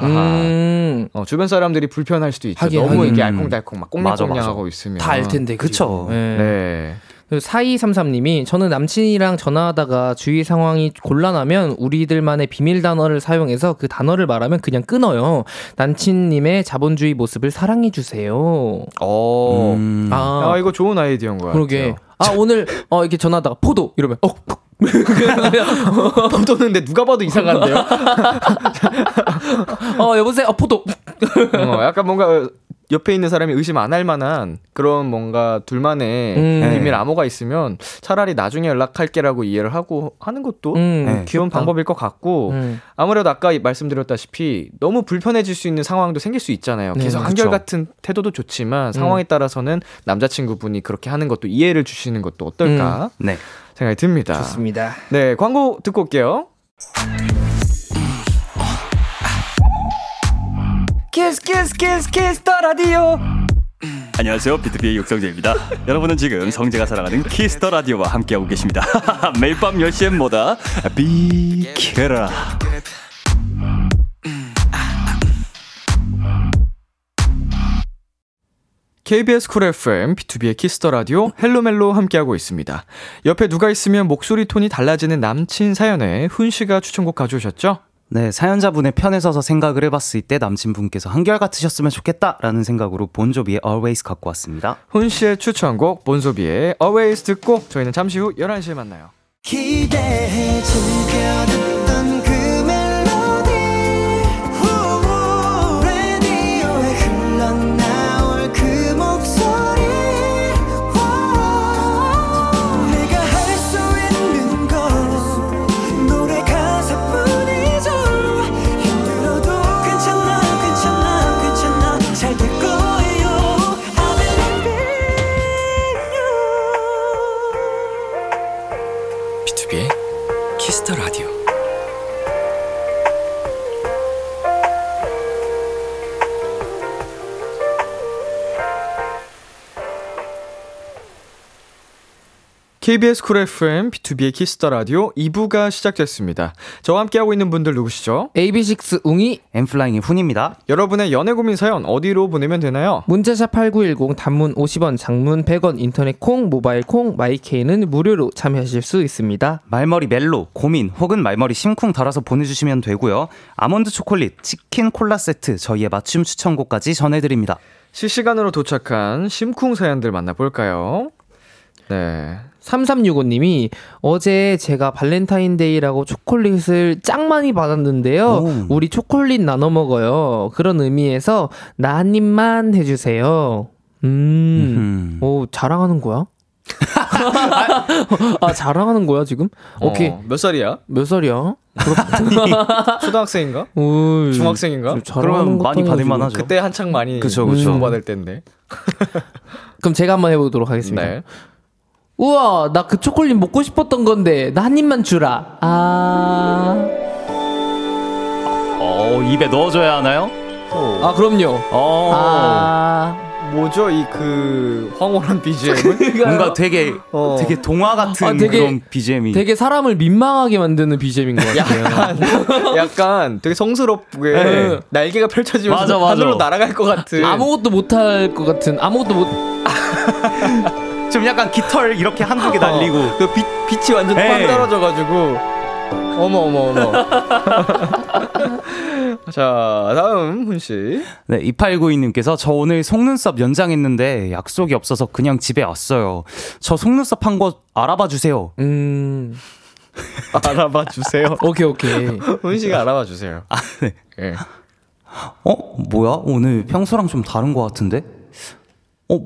주변 사람들이 불편할 수도 있죠. 너무 이게 알콩달콩 막 꽁냥꽁냥하고 있으면 다 알 텐데. 그쵸. 네. 4233님이 저는 남친이랑 전화하다가 주위 상황이 곤란하면 우리들만의 비밀 단어를 사용해서 그 단어를 말하면 그냥 끊어요. 남친님의 자본주의 모습을 사랑해주세요. 이거 좋은 아이디어인 거야. 그러게. 오늘 이렇게 전화하다가 포도 이러면 포도는데 누가 봐도 이상한데요. 여보세요. 포도. 약간 뭔가 옆에 있는 사람이 의심 안 할 만한 그런 뭔가 둘만의 비밀 암호가 있으면 차라리 나중에 연락할게라고 이해를 하고 하는 것도 귀여운 방법일 것 같고 아무래도 아까 말씀드렸다시피 너무 불편해질 수 있는 상황도 생길 수 있잖아요. 계속 한결같은 태도도 좋지만 상황에 따라서는 남자친구분이 그렇게 하는 것도 이해를 주시는 것도 어떨까 생각이 듭니다. 좋습니다. 네, 광고 듣고 올게요. 키스 키스 키스 키스 더 라디오. 안녕하세요, BTOB의 육성재입니다. 여러분은 지금 성재가 사랑하는 키스 더 라디오와 함께하고 계십니다. 매일 밤 10시엔 뭐다 비켜라. KBS 쿨 FM, BTOB의 키스 더 라디오 헬로멜로 함께하고 있습니다. 옆에 누가 있으면 목소리 톤이 달라지는 남친 사연에 훈 씨가 추천곡 가져오셨죠? 네, 사연자분의 편에 서서 생각을 해봤을 때 남친분께서 한결같으셨으면 좋겠다라는 생각으로 본조비의 Always 갖고 왔습니다. 훈씨의 추천곡 본조비의 Always 듣고 저희는 잠시 후 11시에 만나요. 기대해 주면 KBS 쿨 FM, BTOB의 키스 더 라디오 2부가 시작됐습니다. 저와 함께하고 있는 분들 누구시죠? AB6IX, 엠플라잉의 훈입니다. 여러분의 연애 고민 사연 어디로 보내면 되나요? 문자샵 8910, 단문 50원, 장문 100원, 인터넷 콩, 모바일 콩, 마이케이는 무료로 참여하실 수 있습니다. 말머리 멜로, 고민 혹은 말머리 심쿵 달아서 보내주시면 되고요. 아몬드 초콜릿, 치킨 콜라 세트, 저희의 맞춤 추천곡까지 전해드립니다. 실시간으로 도착한 심쿵 사연들 만나볼까요? 네. 3365님이 어제 제가 발렌타인데이라고 초콜릿을 짱 많이 받았는데요. 우리 초콜릿 나눠 먹어요. 그런 의미에서 나 한 입만 해주세요. 오, 자랑하는 거야? 자랑하는 거야 지금? 오케이. 몇 살이야? 초등학생인가? 중학생인가? 그러면 많이 받을만 하죠. 그때 한창 많이 받을 때인데. 그럼 제가 한번 해보도록 하겠습니다. 네. 우와, 나 그 초콜릿 먹고 싶었던 건데 나 한 입만 주라. 입에 넣어줘야 하나요? 그럼요. 뭐죠 이 그 황홀한 BGM은? 뭔가 되게 되게 동화 같은 되게, 그런 BGM이 되게 사람을 민망하게 만드는 BGM인 것 같아요. 약간 되게 성스럽게 네. 날개가 펼쳐지면서 맞아. 하늘로 날아갈 것 같은 아무것도 못할 것 같은 아무것도 못 좀 약간 깃털 이렇게 한쪽에 날리고 그 빛이 완전 빵 떨어져가지고 어머. 자, 다음 훈씨. 네, 2892님께서 저 오늘 속눈썹 연장했는데 약속이 없어서 그냥 집에 왔어요. 저 속눈썹 한 곳 알아봐 주세요. 알아봐 주세요. 오케이. 훈씨가 알아봐 주세요. 아, 네. 네. 뭐야? 오늘 평소랑 좀 다른 것 같은데?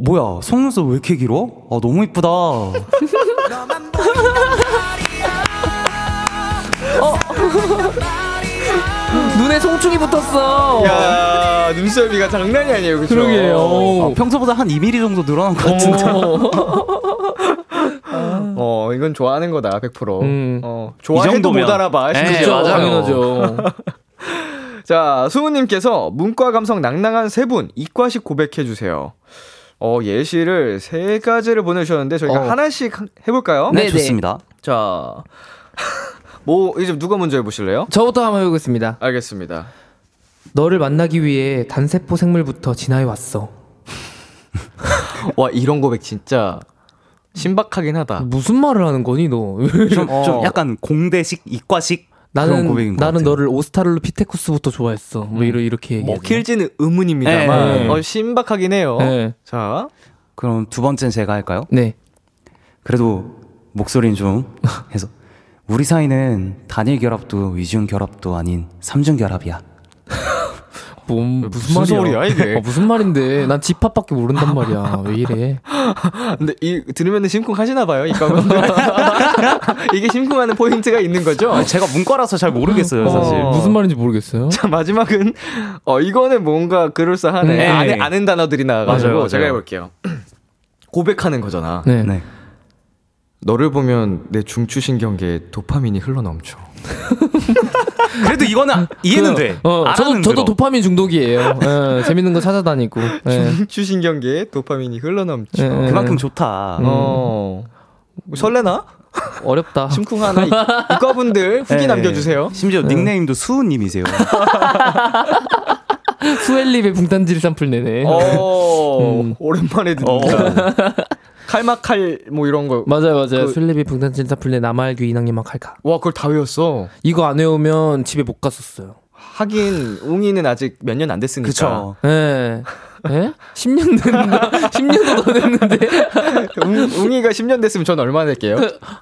뭐야? 속눈썹 왜 이렇게 길어? 아, 너무 이쁘다. 눈에 송충이 붙었어. 야, 눈썹이가 장난이 아니에요, 그쵸? 그러게요. 평소보다 한 2mm 정도 늘어난 것 같은데. 이건 좋아하는 거다, 100%. 좋아해도 못 알아봐. 그렇죠, 당연하죠. 자, 수우님께서 문과 감성 낭낭한 세 분 이과식 고백해주세요. 예시를 세 가지를 보내주셨는데 저희가 하나씩 해볼까요? 네, 좋습니다. 자. 이제 누가 먼저 해보실래요? 저부터 한번 해보겠습니다. 알겠습니다. 너를 만나기 위해 단세포 생물부터 진화해왔어. 와, 이런 고백 진짜 신박하긴 하다. 무슨 말을 하는 거니 너? 좀 약간 공대식 이과식 나는, 그런 고백인 것 같아. 나는 너를 오스트랄로피테쿠스부터 좋아했어. 뭐 이렇게 얘기하죠. 먹힐지는 의문입니다만 신박하긴 해요. 네. 자, 그럼 두 번째는 제가 할까요? 네. 그래도 목소리는 좀 해서 우리 사이는 단일 결합도 이중 결합도 아닌 삼중 결합이야. 무슨 소리야 이게? 무슨 말인데? 난 집합밖에 모른단 말이야. 왜 이래? 근데 들으면 심쿵하시나 봐요. 이게 심쿵하는 포인트가 있는 거죠? 아니, 제가 문과라서 잘 모르겠어요, 사실. 무슨 말인지 모르겠어요. 자, 마지막은 이거는 뭔가 그럴싸하네. 네. 아는 단어들이 나와가지고 맞아요. 제가 해볼게요. 고백하는 거잖아. 네. 너를 보면 내 중추신경계에 도파민이 흘러넘쳐. 그래도 이거는 이해는 돼. 저도 도파민 중독이에요. 재밌는 거 찾아다니고. 중추신경계에 도파민이 흘러넘쳐. 그만큼 좋다. 설레나? 어렵다. 심쿵하나? 이과분들 후기 남겨주세요. 심지어 닉네임도 수우님이세요. 수엘립의 붕단질 산풀 내네. 오랜만에 듣는다. 칼막칼 뭐 이런 거 맞아요. 술래비 붕단진 사풀레 남아알규 이낭님만 칼카. 와, 그걸 다 외웠어. 이거 안 외우면 집에 못 갔었어요. 하긴 웅이는 아직 몇 년 안 됐으니까. 그쵸. 예. 10년 됐나? 10년도 더 됐는데. 웅이가 10년 됐으면 전 얼마나 될게요?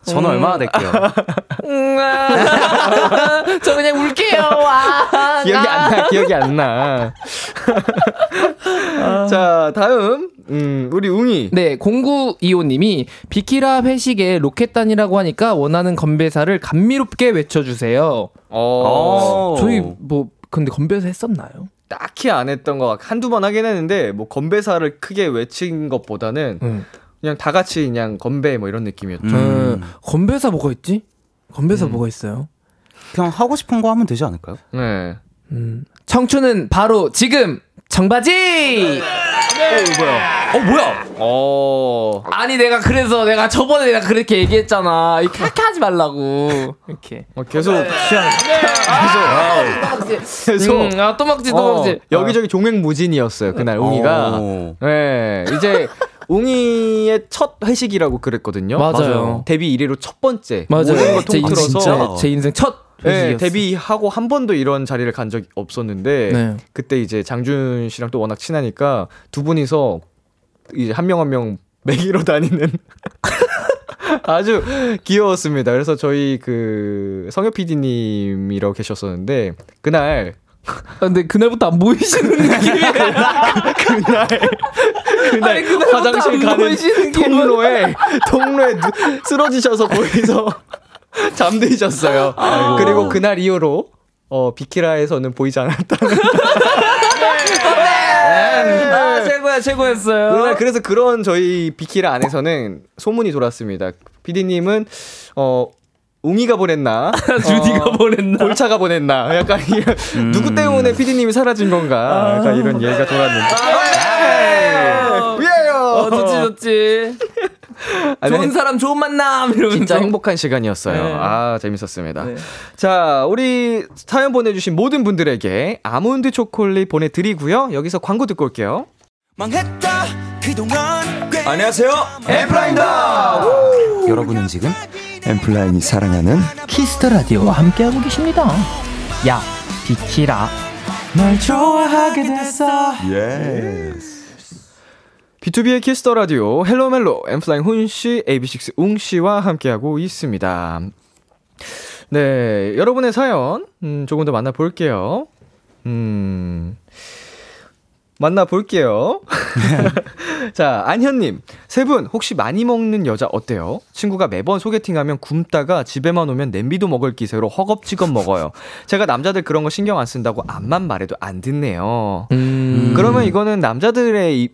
전 얼마나 될게요? 저 그냥 울게요. 기억이 안 나. 자, 다음. 우리 웅이. 네, 0925님이 비키라 회식에 로켓단이라고 하니까 원하는 건배사를 감미롭게 외쳐주세요. 저희 근데 건배사 했었나요? 딱히 안 했던 거 한두 번 하긴 했는데 건배사를 크게 외친 것보다는 그냥 다 같이 그냥 건배 이런 느낌이었죠. 건배사 뭐가 있지? 건배사 뭐가 있어요? 그냥 하고 싶은 거 하면 되지 않을까요? 네. 청춘은 바로 지금 정바지. 뭐야? 아니 내가 저번에 그렇게 얘기했잖아. 이렇게 하지 말라고. 이렇게. 계속 취향. 계속. 또먹지. 여기저기 종횡무진이었어요 그날 웅이가. 네, 이제 웅이의 첫 회식이라고 그랬거든요. 맞아요. 데뷔 이래로 첫 번째. 맞아요. 모든 거 통틀어서 제 인생 첫. 네, 데뷔하고 한 번도 이런 자리를 간 적이 없었는데 그때 이제 장준 씨랑 또 워낙 친하니까 두 분이서 이제 한 명 먹이러 다니는 아주 귀여웠습니다. 그래서 저희 그 성엽 PD님이라고 계셨었는데 그날 근데 그날부터 안 보이시는 느낌이에요. 그날 화장실 가는 통로에 쓰러지셔서 거기서 잠드셨어요. 그리고 그날 이후로 비키라에서는 보이지 않았다는. 최고였어요. 그날 그래서 그런 저희 비키라 안에서는 소문이 돌았습니다. PD님은 웅이가 보냈나, 주디가 보냈나, 골차가 보냈나, 약간 이런 누구 때문에 PD님이 사라진 건가, 약간 이런 얘기가 돌았는데. 좋지. 좋은 사람 좋은 만남 이러면서 진짜 행복한 시간이었어요. 네. 아 재밌었습니다. 네. 자 우리 사연 보내주신 모든 분들에게 아몬드 초콜릿 보내드리고요. 여기서 광고 듣고 올게요. 망했다 그동안. 안녕하세요, 엠플라잉입니다. 여러분은 지금 엠플라잉이 사랑하는 키스 더 라디오와 함께하고 계십니다. 야 비키라 널 좋아하게 됐어. 예스. B2B의 키스 더 라디오 헬로 멜로 엠플라잉 훈씨 AB6IX 웅씨와 함께하고 있습니다. 네, 여러분의 사연 조금 더 만나볼게요. 만나볼게요. 자, 안현님, 세 분 혹시 많이 먹는 여자 어때요? 친구가 매번 소개팅하면 굶다가 집에만 오면 냄비도 먹을 기세로 허겁지겁 먹어요. 제가 남자들 그런 거 신경 안 쓴다고 암만 말해도 안 듣네요. 그러면 이거는 남자들의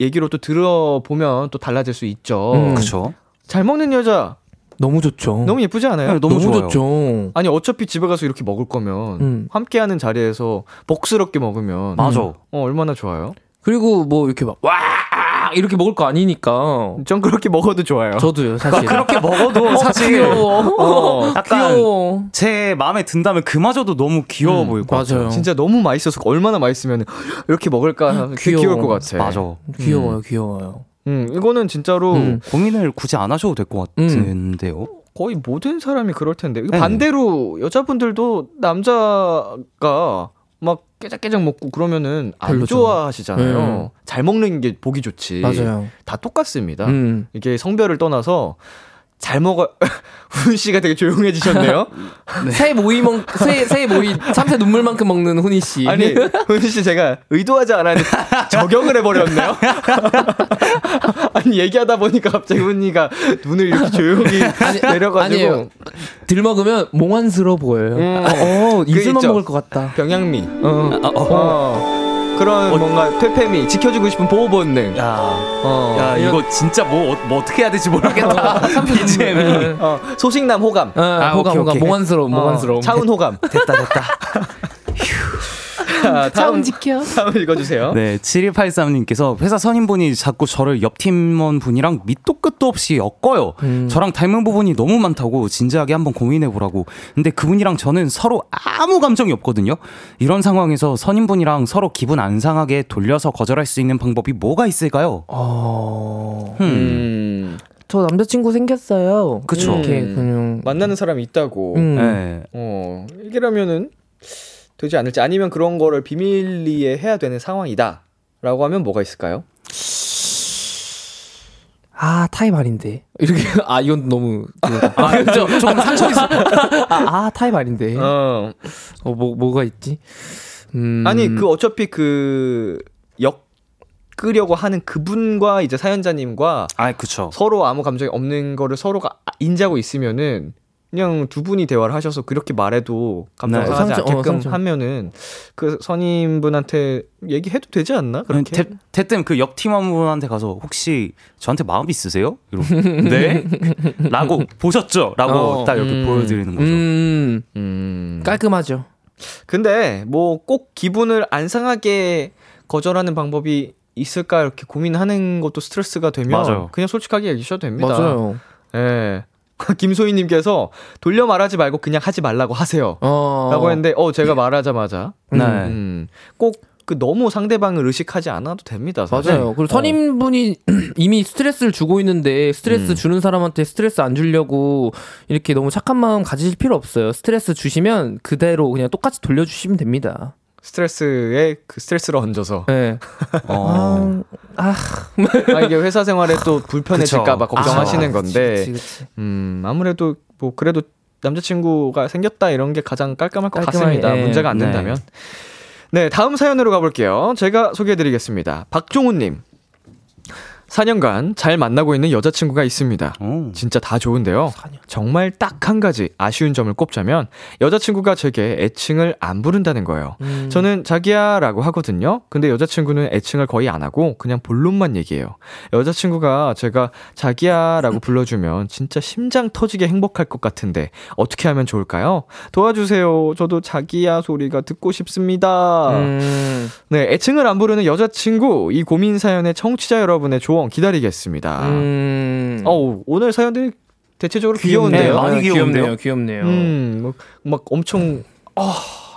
얘기로 또 들어보면 또 달라질 수 있죠. 그렇죠. 잘 먹는 여자 너무 좋죠. 너무 예쁘지 않아요? 네, 너무 좋죠. 아니 어차피 집에 가서 이렇게 먹을 거면 함께하는 자리에서 먹스럽게 먹으면 맞아. 얼마나 좋아요. 그리고 뭐 이렇게 막 와 이렇게 먹을 거 아니니까 전 그렇게 먹어도 좋아요. 저도요 사실. 그렇게 먹어도 사실 귀여워. 약간 귀여워. 제 마음에 든다면 그마저도 너무 귀여워 보일 것 같아요. 진짜 너무 맛있어서 얼마나 맛있으면 이렇게 먹을까 귀여울 것 같아. 맞아. 귀여워요. 귀여워요. 이거는 진짜로 고민을 굳이 안 하셔도 될 것 같은데요. 거의 모든 사람이 그럴 텐데 반대로 여자분들도 남자가 막 깨작깨작 먹고 그러면은 안 별로죠. 좋아하시잖아요. 잘 먹는 게 보기 좋지. 맞아요. 다 똑같습니다. 이게 성별을 떠나서 잘 먹어. 훈 씨가 되게 조용해지셨네요. 네. 새 모이 3새 눈물만큼 먹는 훈이 씨. 아니 훈 씨 제가 의도하지 않았는데 저격을 해버렸네요. 아니 얘기하다 보니까 갑자기 훈이가 눈을 이렇게 조용히 내려가지고 아니에요. 들 먹으면 몽환스러워 보여요. 입술만 먹을 것 같다. 병양미. 그런 뭔가 퇴폐미 지켜주고 싶은 보호 본능. 야 이거 진짜 뭐 어떻게 해야 될지 모르겠다. BGM. 소식남 호감. 호감. 몽환스러움. 차훈 호감. 됐다. 다음 지켜. 다음 읽어주세요. 네, 7183님께서 회사 선임분이 자꾸 저를 옆 팀원분이랑 밑도 끝도 없이 엮어요. 저랑 닮은 부분이 너무 많다고 진지하게 한번 고민해보라고. 근데 그분이랑 저는 서로 아무 감정이 없거든요. 이런 상황에서 선임분이랑 서로 기분 안 상하게 돌려서 거절할 수 있는 방법이 뭐가 있을까요? 저 남자친구 생겼어요. 그쵸. 그냥 만나는 사람이 있다고. 네. 얘기라면은 되지 않을지 아니면 그런 거를 비밀리에 해야 되는 상황이다 라고 하면 뭐가 있을까요? 타이 말인데 이렇게 이건 너무 조금 상처있어. 타이 말인데 뭐가 있지? 아니 어차피 끄려고 하는 그분과 이제 사연자님과 그쵸. 서로 아무 감정이 없는 거를 서로가 인지하고 있으면은 그냥 두 분이 대화를 하셔서 그렇게 말해도 감정 상하지 않게끔 하면은 그 선임분한테 얘기해도 되지 않나? 그렇게? 대뜸 그 옆 팀원분한테 가서 혹시 저한테 마음 있으세요? 이러고 네? 라고 보셨죠? 라고 딱 이렇게 보여드리는 거죠. 깔끔하죠. 근데 뭐 꼭 기분을 안 상하게 거절하는 방법이 있을까 이렇게 고민하는 것도 스트레스가 되면 맞아요. 그냥 솔직하게 얘기해 주셔도 됩니다. 맞아요. 네. 김소희님께서 돌려 말하지 말고 그냥 하지 말라고 하세요 라고 했는데 제가 말하자마자 꼭 너무 상대방을 의식하지 않아도 됩니다 사실. 맞아요. 그리고 선임분이 이미 스트레스를 주고 있는데 스트레스 주는 사람한테 스트레스 안 주려고 이렇게 너무 착한 마음 가지실 필요 없어요. 스트레스 주시면 그대로 그냥 똑같이 돌려주시면 됩니다. 스트레스에 스트레스를 얹어서. 네. 이게 회사 생활에 또 불편해질까봐 걱정하시는 건데. 그치. 아무래도 뭐 그래도 남자친구가 생겼다 이런 게 가장 깔끔할 것 같습니다. 문제가 안 된다면. 네, 다음 사연으로 가볼게요. 제가 소개해드리겠습니다. 박종훈님. 4년간 잘 만나고 있는 여자친구가 있습니다. 진짜 다 좋은데요. 정말 딱 한 가지 아쉬운 점을 꼽자면 여자친구가 제게 애칭을 안 부른다는 거예요. 저는 자기야 라고 하거든요. 근데 여자친구는 애칭을 거의 안 하고 그냥 본론만 얘기해요. 여자친구가 제가 자기야 라고 불러주면 진짜 심장 터지게 행복할 것 같은데 어떻게 하면 좋을까요? 도와주세요. 저도 자기야 소리가 듣고 싶습니다. 네, 애칭을 안 부르는 여자친구 이 고민 사연에 청취자 여러분의 조언 한번 기다리겠습니다. 오늘 사연들이 대체적으로 귀여운데요. 네, 많이 귀엽네요. 귀엽네요. 막 엄청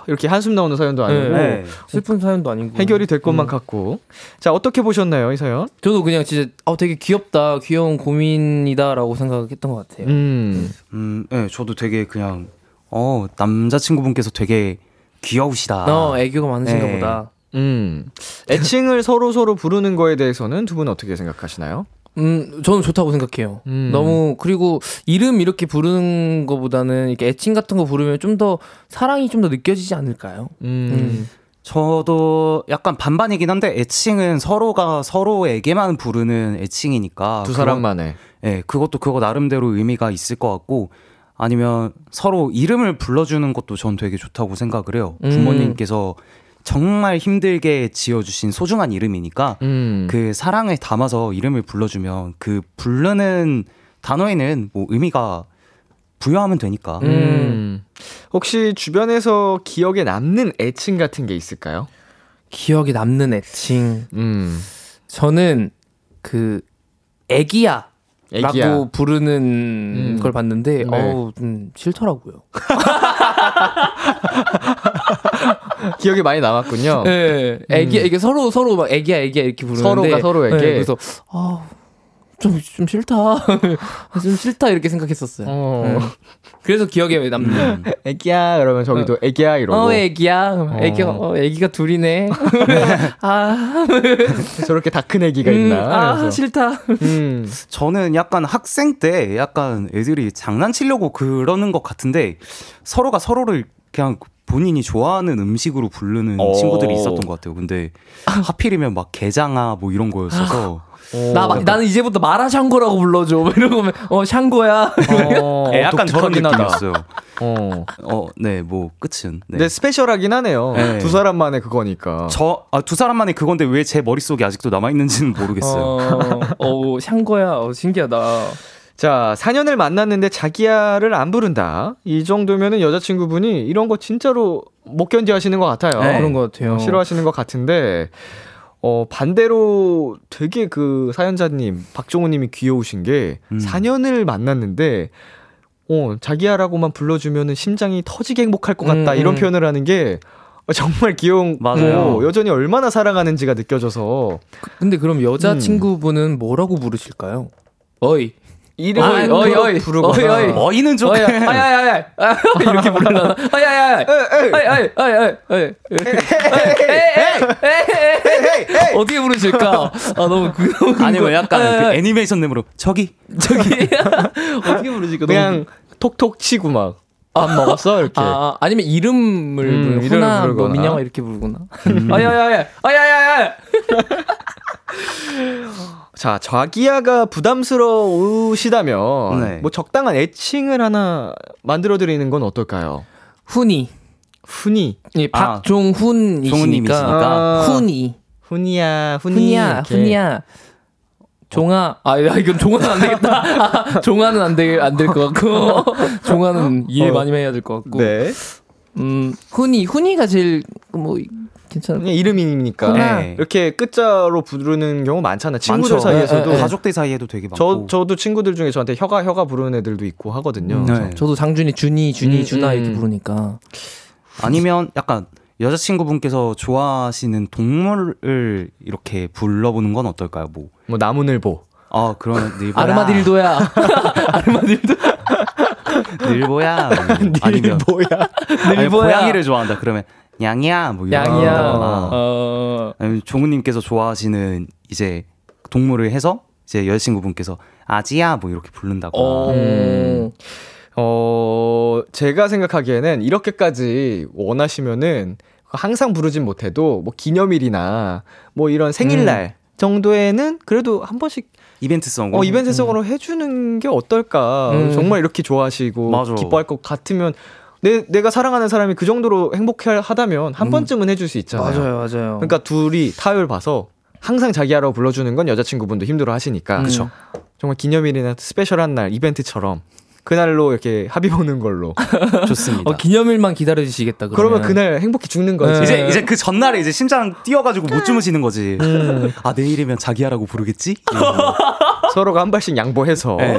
이렇게 한숨 나오는 사연도 아니고 네. 슬픈 사연도 아니고 해결이 될 것만 같고. 자, 어떻게 보셨나요, 이 사연? 저도 그냥 진짜 되게 귀엽다, 귀여운 고민이다라고 생각했던 것 같아요. 네, 저도 되게 그냥 남자친구분께서 되게 귀여우시다. 애교가 많으신가 보다. 애칭을 서로 부르는 거에 대해서는 두 분 어떻게 생각하시나요? 저는 좋다고 생각해요. 너무, 그리고 이름 이렇게 부르는 거보다는 이렇게 애칭 같은 거 부르면 좀 더 사랑이 좀 더 느껴지지 않을까요? 저도 약간 반반이긴 한데 애칭은 서로가 서로에게만 부르는 애칭이니까 두 사람만의 그것도 그거 나름대로 의미가 있을 것 같고, 아니면 서로 이름을 불러주는 것도 전 되게 좋다고 생각을 해요. 부모님께서 정말 힘들게 지어주신 소중한 이름이니까 그 사랑을 담아서 이름을 불러주면 그 부르는 단어에는 뭐 의미가 부여하면 되니까. 혹시 주변에서 기억에 남는 애칭 같은 게 있을까요? 기억에 남는 애칭. 저는 그 애기야. 라고 부르는 걸 봤는데 싫더라고요. 기억이 많이 남았군요. 네, 애기 이게 서로 막 애기야 이렇게 부르는데 서로가 서로에게 그래서 좀 싫다 이렇게 생각했었어요. 그래서 기억에 남는 애기야 그러면 저기도 애기야 이러고 애기야 애기가 애기가 둘이네. 저렇게 다 큰 애기가 있나. 그래서. 싫다. 저는 약간 학생 때 약간 애들이 장난치려고 그러는 것 같은데 서로가 서로를 그냥 본인이 좋아하는 음식으로 부르는 친구들이 있었던 것 같아요. 근데 하필이면 막 게장아 뭐 이런 거였어서 나는 이제부터 마라샹궈라고 불러줘. 막 이러고 하면 샹궈야. 약간 저런 느낌이었어요. 네, 뭐 끝은. 네, 스페셜하긴 하네요. 네. 두 사람만의 그거니까. 두 사람만의 그건데 왜 제 머릿속에 아직도 남아 있는지는 모르겠어요. 샹궈야. 신기하다. 자, 4년을 만났는데 자기야를 안 부른다. 이 정도면은 여자친구분이 이런 거 진짜로 못 견디하시는 것 같아요. 네. 그런 것 같아요. 싫어하시는 것 같은데. 반대로 되게 그 사연자님, 박종우님이 귀여우신 게 4년을 만났는데 자기야라고만 불러주면은 심장이 터지게 행복할 것 같다 이런 표현을 하는 게 정말 귀여운, 맞아요. 여전히 얼마나 사랑하는지가 느껴져서. 근데 그럼 여자친구분은 뭐라고 부르실까요? 어이. 이름을 어이 부르거나 어이는 좀 이렇게 불러나 어떻게 부르실까? 너무 아니면 약간 애니메이션 램으로 저기 어떻게 부르실까? 그냥 톡톡 치고 막 밥 먹었어 이렇게. 아니면 이름을 부르거나 뭐 민영아 이렇게 부르거나. 아야야야. 자, 자기야가 부담스러우시다면 뭐 적당한 애칭을 하나 만들어드리는 건 어떨까요? 훈이. 예, 박종훈이시니까 훈이야. 종아. 이건 종아는 안 되겠다. 종아는 안 될 것 같고 종아는 이해 많이 해야 될 것 같고. 네. 훈이가 제일 뭐. 그냥 이름이니까 이렇게 끝자로 부르는 경우 많잖아. 친구들 사이에서도 가족들 사이에도 되게 많고. 저도 친구들 중에 저한테 혁아 부르는 애들도 있고 하거든요. 저도 장준이 준이 준아 이렇게 부르니까. 아니면 약간 여자친구분께서 좋아하시는 동물을 이렇게 불러보는 건 어떨까요? 뭐 나무늘보. 그런 늘보야. 아르마딜도야. 아르마딜도. 늘보야. 아니면 고양이를 좋아한다 그러면 양이야, 뭐 이런 거. 아니면 종우님께서 좋아하시는 이제 동물을 해서 이제 여자친구분께서 아지야, 뭐 이렇게 부른다거나. 제가 생각하기에는 이렇게까지 원하시면은 항상 부르진 못해도 뭐 기념일이나 뭐 이런 생일날 정도에는 그래도 한 번씩 이벤트성으로 해주는 게 어떨까. 정말 이렇게 좋아하시고 기뻐할 것 같으면. 내가 사랑하는 사람이 그 정도로 행복하다면 한 번쯤은 해줄 수 있잖아요. 맞아요. 그러니까 둘이 타협을 봐서 항상 자기야라고 불러주는 건 여자친구분도 힘들어 하시니까. 정말 기념일이나 스페셜한 날 이벤트처럼 그날로 이렇게 합의 보는 걸로. 좋습니다. 기념일만 기다려주시겠다. 그러면 그날 행복히 죽는 거지. 이제 그 전날에 이제 심장 뛰어가지고 못 주무시는 거지. 아, 내일이면 자기야라고 부르겠지? 서로가 한 발씩 양보해서. 네.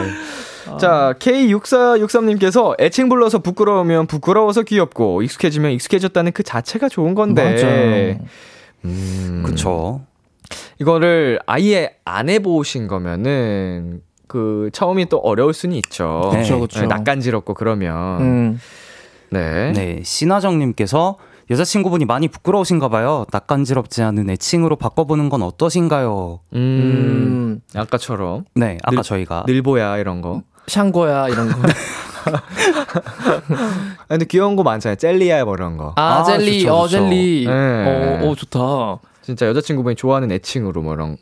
자, K6463님께서 애칭 불러서 부끄러우면 부끄러워서 귀엽고 익숙해지면 익숙해졌다는 그 자체가 좋은 건데. 맞아. 그쵸. 이거를 아예 안 해보신 거면은 그 처음이 또 어려울 수는 있죠. 네. 그쵸, 그쵸. 네, 낯간지럽고 그러면. 네. 네. 신하정님께서 여자친구분이 많이 부끄러우신가 봐요. 낯간지럽지 않은 애칭으로 바꿔보는 건 어떠신가요? 아까처럼. 네, 아까 저희가. 늘보야, 이런 거. 샹고야, 이런 거. 근데 귀여운 거 많잖아요. 젤리야, 뭐 이런 거. 아, 젤리. 좋죠, 좋죠. 젤리. 네. 좋다. 진짜 여자친구분이 좋아하는 애칭으로 뭐 이런 거.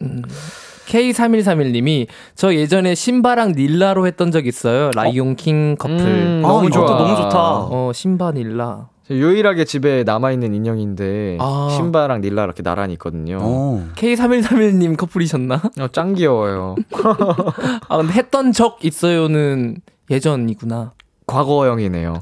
K3131님이 저 예전에 신바랑 닐라로 했던 적 있어요. 라이온킹 커플. 너무 좋아. 너무 좋다. 신바 닐라. 유일하게 집에 남아있는 인형인데 신바랑 닐라 이렇게 나란히 있거든요. K3131님 커플이셨나? 짱 귀여워요. 아, 근데 했던 적 있어요는 예전이구나. 과거형이네요.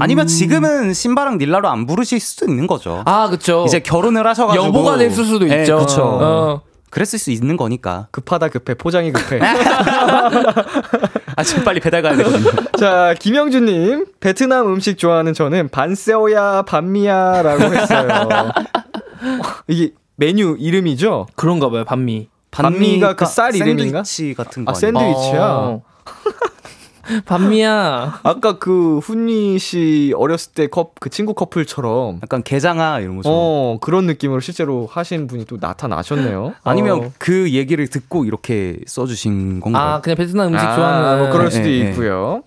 아니면 지금은 신바랑 닐라로 안 부르실 수도 있는 거죠. 아, 그쵸. 이제 결혼을 하셔가지고 여보가 됐을 수도 있죠. 그쵸. 그랬을 수 있는 거니까. 급하다 급해. 포장이 급해. 아, 지금 빨리 배달 가야 되거든요. 자, 김영준님, 베트남 음식 좋아하는 저는 반세오야 반미야라고 했어요. 이게 메뉴 이름이죠? 그런가 봐요. 반미. 반미가 그 쌀 이름인가? 샌드위치 같은 거. 아, 샌드위치야. 반미야. 아까 그 훈이 씨 어렸을 때 그 친구 커플처럼 약간 게장아 이런 거죠. 그런 느낌으로 실제로 하신 분이 또 나타나셨네요. 아니면 그 얘기를 듣고 이렇게 써주신 건가요? 아, 그냥 베트남 음식 좋아하는 뭐 그럴 수도 있고요.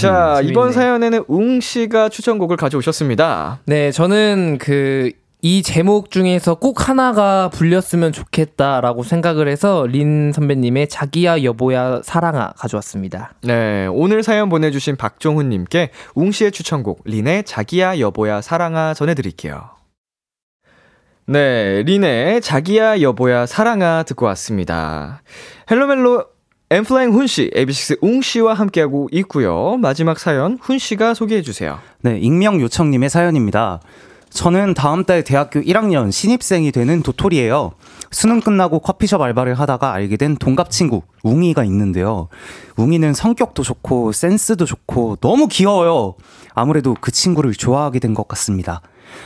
자, 재밌네. 이번 사연에는 웅 씨가 추천곡을 가져오셨습니다. 네, 저는 이 제목 중에서 꼭 하나가 불렸으면 좋겠다라고 생각을 해서 린 선배님의 자기야 여보야 사랑아 가져왔습니다. 네, 오늘 사연 보내주신 박종훈님께 웅씨의 추천곡 린의 자기야 여보야 사랑아 전해드릴게요. 네, 린의 자기야 여보야 사랑아 듣고 왔습니다. 헬로멜로 엠플라잉 훈씨, AB6IX 웅씨와 함께하고 있고요. 마지막 사연 훈씨가 소개해주세요. 네, 익명 요청님의 사연입니다. 저는 다음 달 대학교 1학년 신입생이 되는 도토리예요. 수능 끝나고 커피숍 알바를 하다가 알게 된 동갑 친구 웅이가 있는데요. 웅이는 성격도 좋고 센스도 좋고 너무 귀여워요. 아무래도 그 친구를 좋아하게 된 것 같습니다.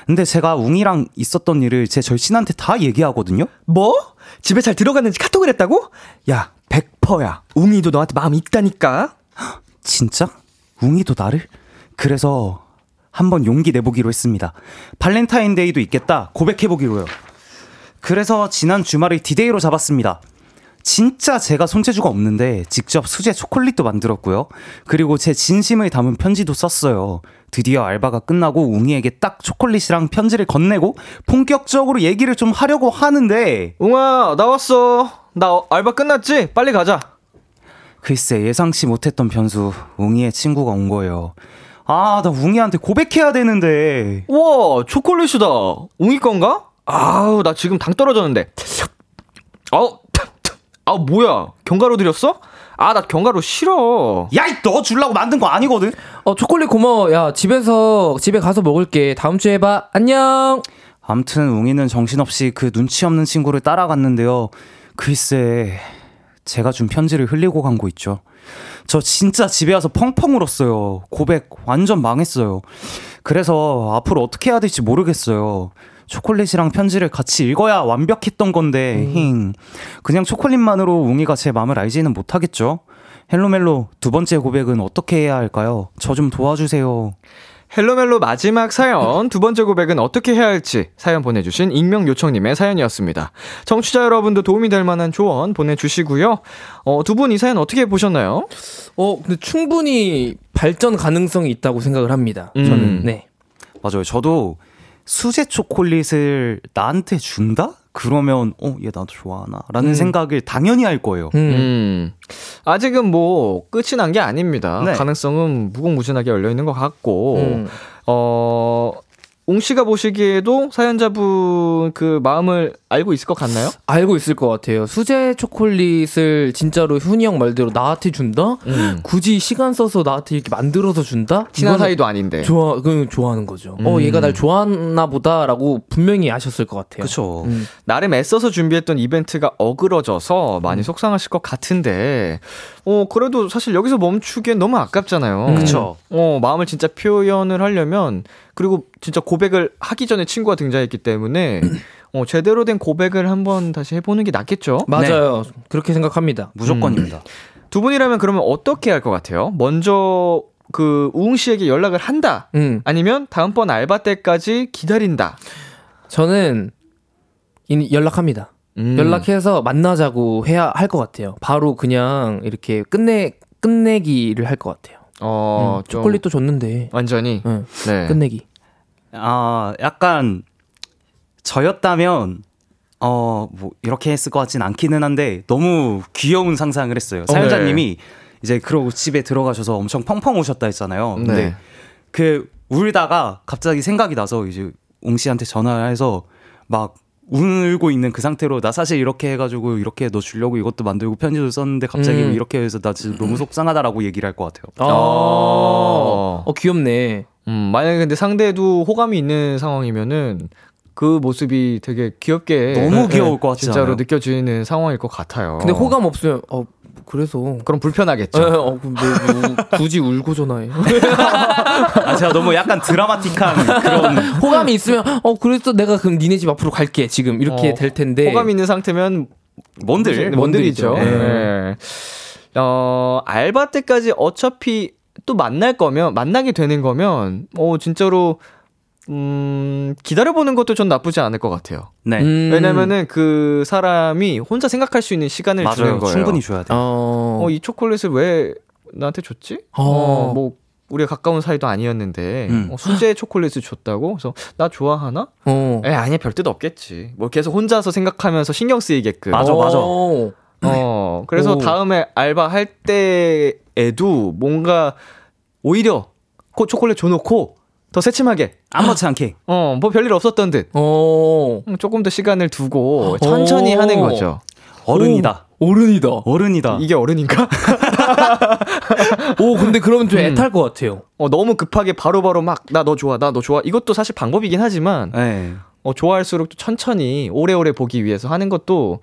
근데 제가 웅이랑 있었던 일을 제 절친한테 다 얘기하거든요. 뭐? 집에 잘 들어갔는지 카톡을 했다고? 야, 100%야. 웅이도 너한테 마음이 있다니까. 진짜? 웅이도 나를? 그래서 한번 용기 내보기로 했습니다. 발렌타인데이도 있겠다 고백해보기로요. 그래서 지난 주말을 디데이로 잡았습니다. 진짜 제가 손재주가 없는데 직접 수제 초콜릿도 만들었고요. 그리고 제 진심을 담은 편지도 썼어요. 드디어 알바가 끝나고 웅이에게 딱 초콜릿이랑 편지를 건네고 본격적으로 얘기를 좀 하려고 하는데, 웅아 나 왔어. 나 알바 끝났지? 빨리 가자. 글쎄, 예상치 못했던 변수, 웅이의 친구가 온 거예요. 아, 나 웅이한테 고백해야 되는데. 우와, 초콜릿이다. 웅이 건가? 아우, 나 지금 당 떨어졌는데. 아우, 뭐야, 견과류 드렸어? 아, 나 견과류 싫어. 야, 너 주려고 만든 거 아니거든. 초콜릿 고마워. 야, 집에 가서 먹을게. 다음 주에 봐. 안녕. 아무튼 웅이는 정신없이 그 눈치 없는 친구를 따라갔는데요. 글쎄, 제가 준 편지를 흘리고 간 거 있죠. 저 진짜 집에 와서 펑펑 울었어요. 고백 완전 망했어요. 그래서 앞으로 어떻게 해야 될지 모르겠어요. 초콜릿이랑 편지를 같이 읽어야 완벽했던 건데. 그냥 초콜릿만으로 웅이가 제 마음을 알지는 못하겠죠. 헬로멜로 두 번째 고백은 어떻게 해야 할까요? 저 좀 도와주세요. 헬로멜로 마지막 사연, 두 번째 고백은 어떻게 해야 할지 사연 보내주신 익명 요청님의 사연이었습니다. 청취자 여러분도 도움이 될 만한 조언 보내주시고요. 두 분 이 사연 어떻게 보셨나요? 근데 충분히 발전 가능성이 있다고 생각을 합니다. 저는. 네. 맞아요. 저도 수제 초콜릿을 나한테 준다? 그러면 얘 나도 좋아하나? 라는 생각을 당연히 할 거예요. 아직은 뭐 끝이 난 게 아닙니다. 네. 가능성은 무궁무진하게 열려있는 것 같고 옹씨가 보시기에도 사연자분 그 마음을 알고 있을 것 같나요? 알고 있을 것 같아요. 수제 초콜릿을 진짜로 훈이 형 말대로 나한테 준다? 굳이 시간 써서 나한테 이렇게 만들어서 준다? 친한 사이도 아닌데. 그건 좋아하는 거죠. 얘가 날 좋아하나 보다라고 분명히 아셨을 것 같아요. 그렇죠. 나름 애써서 준비했던 이벤트가 어그러져서 많이 속상하실 것 같은데 그래도 사실 여기서 멈추기엔 너무 아깝잖아요. 그렇죠. 마음을 진짜 표현을 하려면, 그리고 진짜 고백을 하기 전에 친구가 등장했기 때문에 제대로 된 고백을 한번 다시 해보는 게 낫겠죠? 맞아요. 네. 그렇게 생각합니다. 무조건입니다. 두 분이라면 그러면 어떻게 할 것 같아요? 먼저 그 우웅 씨에게 연락을 한다? 아니면 다음번 알바 때까지 기다린다? 저는 연락합니다. 연락해서 만나자고 해야 할 것 같아요. 바로 그냥 이렇게 끝내기를 할 것 같아요. 초콜릿도 줬는데 완전히 네. 끝내기. 약간 저였다면 이렇게 했을 것 같진 않기는 한데 너무 귀여운 상상을 했어요. 사연자님이 이제 그러고 집에 들어가셔서 엄청 펑펑 우셨다 했잖아요. 네. 근데 그 울다가 갑자기 생각이 나서 이제 웅 씨한테 전화를 해서 막 울고 있는 그 상태로, 나 사실 이렇게 해가지고 이렇게 너 주려고 이것도 만들고 편지도 썼는데 갑자기 이렇게 해서 나 진짜 너무 속상하다라고 얘기를 할 것 같아요. 귀엽네. 만약에 근데 상대도 호감이 있는 상황이면은 그 모습이 되게 귀엽게, 너무 귀여울 것 같지 않아요? 진짜로 느껴지는 상황일 것 같아요. 근데 호감 없으면 그래서 그럼 불편하겠죠. 뭐 굳이 울고 전화해. 제가 너무 약간 드라마틱한 그런 호감이 있으면 그래서 내가 그럼 니네 집 앞으로 갈게 지금 이렇게 될 텐데, 호감 있는 상태면 뭔들이죠. 네. 알바 때까지 어차피 또 만나게 되는 거면 진짜로 기다려보는 것도 전 나쁘지 않을 것 같아요. 네. 왜냐면은 그 사람이 혼자 생각할 수 있는 시간을 주는 거예요. 충분히 줘야 돼요. 이 초콜릿을 왜 나한테 줬지? 뭐 우리가 가까운 사이도 아니었는데 수제 초콜릿을 줬다고? 그래서 나 좋아하나? 아니야, 별 뜻 없겠지. 뭐 계속 혼자서 생각하면서 신경 쓰이게끔. 맞아. 그래서 다음에 알바 할 때에도 뭔가 오히려 초콜릿 줘놓고 더 새침하게, 아무렇지 않게 뭐 별일 없었던 듯 조금 더 시간을 두고 천천히 하는 거죠. 어른이다. 이게 어른인가? 근데 그러면 좀 애탈 것 같아요. 너무 급하게 바로바로 막 나 너 좋아 이것도 사실 방법이긴 하지만 좋아할수록 또 천천히 오래오래 보기 위해서 하는 것도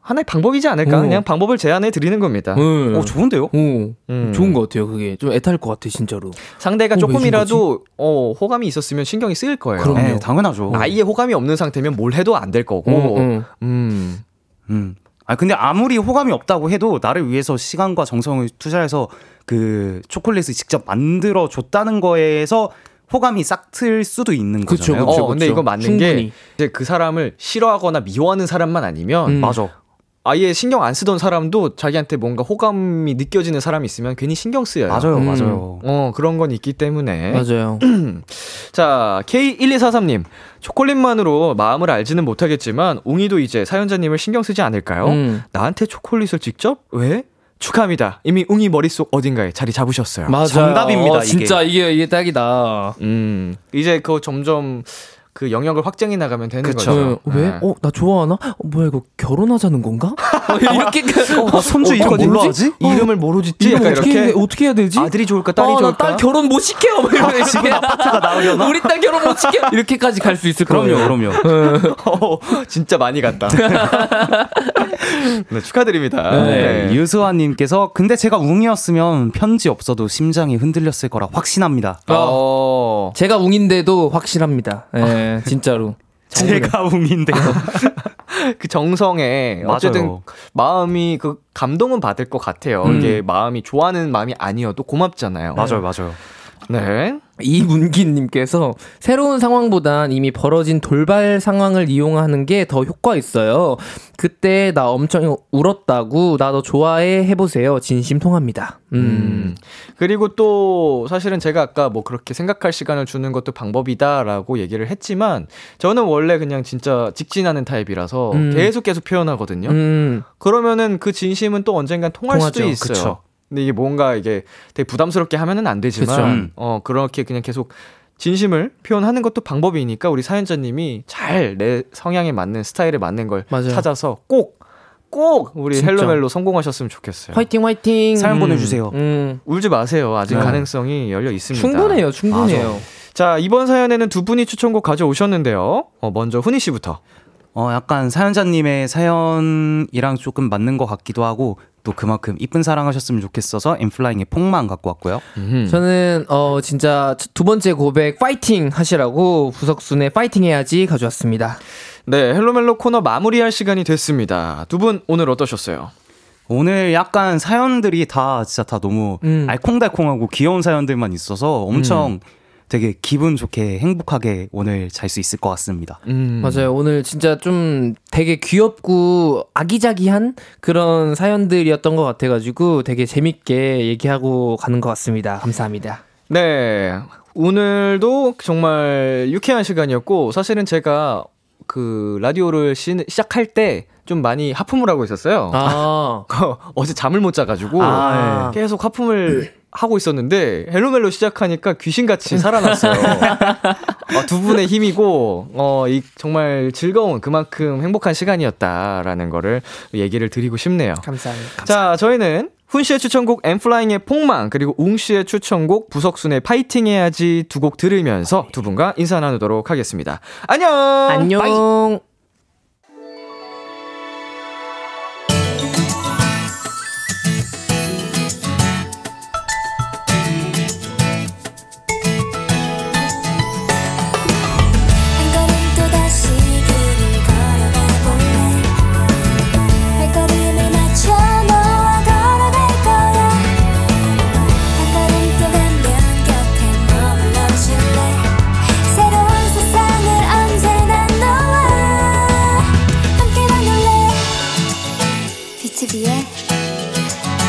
하나의 방법이지 않을까? 그냥 방법을 제안해 드리는 겁니다. 좋은데요? 좋은 것 같아요. 그게 좀 애탈 것 같아, 진짜로. 상대가 조금이라도 호감이 있었으면 신경이 쓰일 거예요. 그럼요. 네, 당연하죠. 아예 호감이 없는 상태면 뭘 해도 안 될 거고. 근데 아무리 호감이 없다고 해도 나를 위해서 시간과 정성을 투자해서 그 초콜릿을 직접 만들어 줬다는 거에서 호감이 싹 틀 수도 있는 거잖아요. 그렇죠. 근데 이거 맞는 충분히. 게 이제 그 사람을 싫어하거나 미워하는 사람만 아니면 맞아. 아예 신경 안 쓰던 사람도 자기한테 뭔가 호감이 느껴지는 사람이 있으면 괜히 신경 쓰여요. 맞아요. 그런 건 있기 때문에. 맞아요. 자, K1243님. 초콜릿만으로 마음을 알지는 못하겠지만 웅이도 이제 사연자님을 신경 쓰지 않을까요? 나한테 초콜릿을 직접? 왜? 축하합니다. 이미 웅이 머릿속 어딘가에 자리 잡으셨어요. 맞아요. 정답입니다. 이게. 진짜 이게 딱이다. 이제 그거 점점 그 영역을 확장해 나가면 되는 거죠. 왜? 나 좋아하나? 뭐야, 이거 결혼하자는 건가? 이렇게 손주 이런 걸로 하지? 이름을 뭐로 짓지? 이름 어떻게 해야 되지? 아들이 좋을까, 딸이 좋을까? 나 딸 결혼 못 시켜. 지금 아파트가 나오려나? 우리 딸 결혼 못 시켜. 이렇게까지 갈 수 있을 거예요. 그럼요. 진짜 많이 갔다. 네, 축하드립니다. 네. 유수아님께서, 근데 제가 웅이었으면 편지 없어도 심장이 흔들렸을 거라 확신합니다. 제가 웅인데도 확실합니다. 네, 진짜로. 제가 웅인데도. 그 정성에 어쨌든 마음이 그 감동은 받을 것 같아요. 이게 마음이 좋아하는 마음이 아니어도 고맙잖아요. 맞아요. 네. 이문기님께서, 새로운 상황보단 이미 벌어진 돌발 상황을 이용하는 게 더 효과 있어요. 그때 나 엄청 울었다고 나 너 좋아해 해보세요. 진심 통합니다. 그리고 또 사실은 제가 아까 뭐 그렇게 생각할 시간을 주는 것도 방법이다라고 얘기를 했지만 저는 원래 그냥 진짜 직진하는 타입이라서 계속 표현하거든요. 그러면은 그 진심은 또 언젠간 통하죠. 수도 있어요. 그쵸. 근데 이게 뭔가 되게 부담스럽게 하면은 안 되지만 그렇게 그냥 계속 진심을 표현하는 것도 방법이니까 우리 사연자님이 잘 내 성향에 맞는 스타일에 맞는 걸 맞아요. 찾아서 꼭 우리 진짜. 헬로멜로 성공하셨으면 좋겠어요. 화이팅 사연 보내주세요. 울지 마세요. 아직 가능성이 열려 있습니다. 충분해요. 맞아. 자, 이번 사연에는 두 분이 추천곡 가져오셨는데요. 먼저 훈이 씨부터. 약간 사연자님의 사연이랑 조금 맞는 것 같기도 하고 또 그만큼 이쁜 사랑하셨으면 좋겠어서 엠플라잉의 폭만 갖고 왔고요. 저는 진짜 두 번째 고백 파이팅 하시라고 부석순의 파이팅 해야지 가져왔습니다. 네, 헬로멜로 코너 마무리할 시간이 됐습니다. 두 분 오늘 어떠셨어요? 오늘 약간 사연들이 다 진짜 다 너무 알콩달콩하고 귀여운 사연들만 있어서 엄청 되게 기분 좋게 행복하게 오늘 잘 수 있을 것 같습니다. 맞아요. 오늘 진짜 좀 되게 귀엽고 아기자기한 그런 사연들이었던 것 같아가지고 되게 재밌게 얘기하고 가는 것 같습니다. 감사합니다. 네. 오늘도 정말 유쾌한 시간이었고 사실은 제가 그 라디오를 시작할 때 좀 많이 하품을 하고 있었어요. 어제 잠을 못 자가지고 계속 하품을 하고 있었는데 헬로멜로 시작하니까 귀신같이 살아났어요. 두 분의 힘이고 이 정말 즐거운 그만큼 행복한 시간이었다라는 거를 얘기를 드리고 싶네요. 감사합니다. 자, 저희는 훈 씨의 추천곡 엠플라잉의 폭망 그리고 웅 씨의 추천곡 부석순의 파이팅해야지 두 곡 들으면서 두 분과 인사 나누도록 하겠습니다. 안녕. 바이.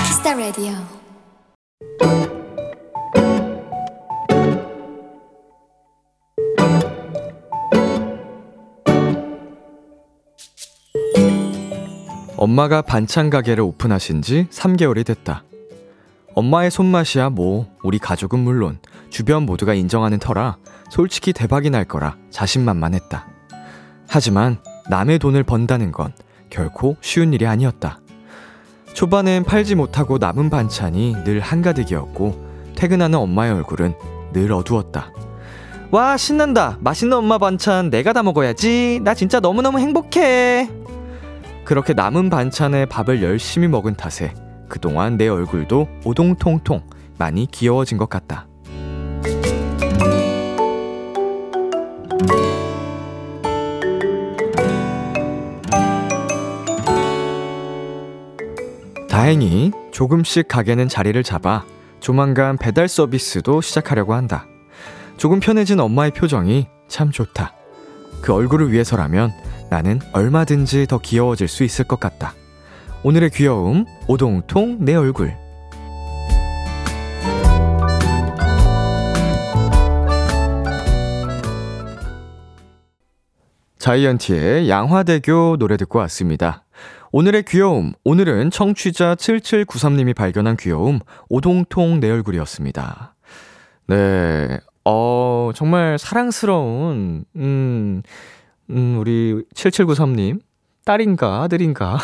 Kiss the Radio. 엄마가 반찬 가게를 오픈하신 지 3개월이 됐다. 엄마의 손맛이야 뭐 우리 가족은 물론 주변 모두가 인정하는 터라 솔직히 대박이 날 거라 자신만만했다. 하지만 남의 돈을 번다는 건 결코 쉬운 일이 아니었다. 초반엔 팔지 못하고 남은 반찬이 늘 한가득이었고 퇴근하는 엄마의 얼굴은 늘 어두웠다. 와, 신난다. 맛있는 엄마 반찬 내가 다 먹어야지. 나 진짜 너무너무 행복해. 그렇게 남은 반찬에 밥을 열심히 먹은 탓에 그동안 내 얼굴도 오동통통 많이 귀여워진 것 같다. 다행히 조금씩 가게는 자리를 잡아 조만간 배달 서비스도 시작하려고 한다. 조금 편해진 엄마의 표정이 참 좋다. 그 얼굴을 위해서라면 나는 얼마든지 더 귀여워질 수 있을 것 같다. 오늘의 귀여움, 오동통 내 얼굴. 자이언티의 양화대교 노래 듣고 왔습니다. 오늘의 귀여움, 오늘은 청취자 7793님이 발견한 귀여움 오동통 내 얼굴이었습니다. 네, 정말 사랑스러운 우리 7793님 딸인가 아들인가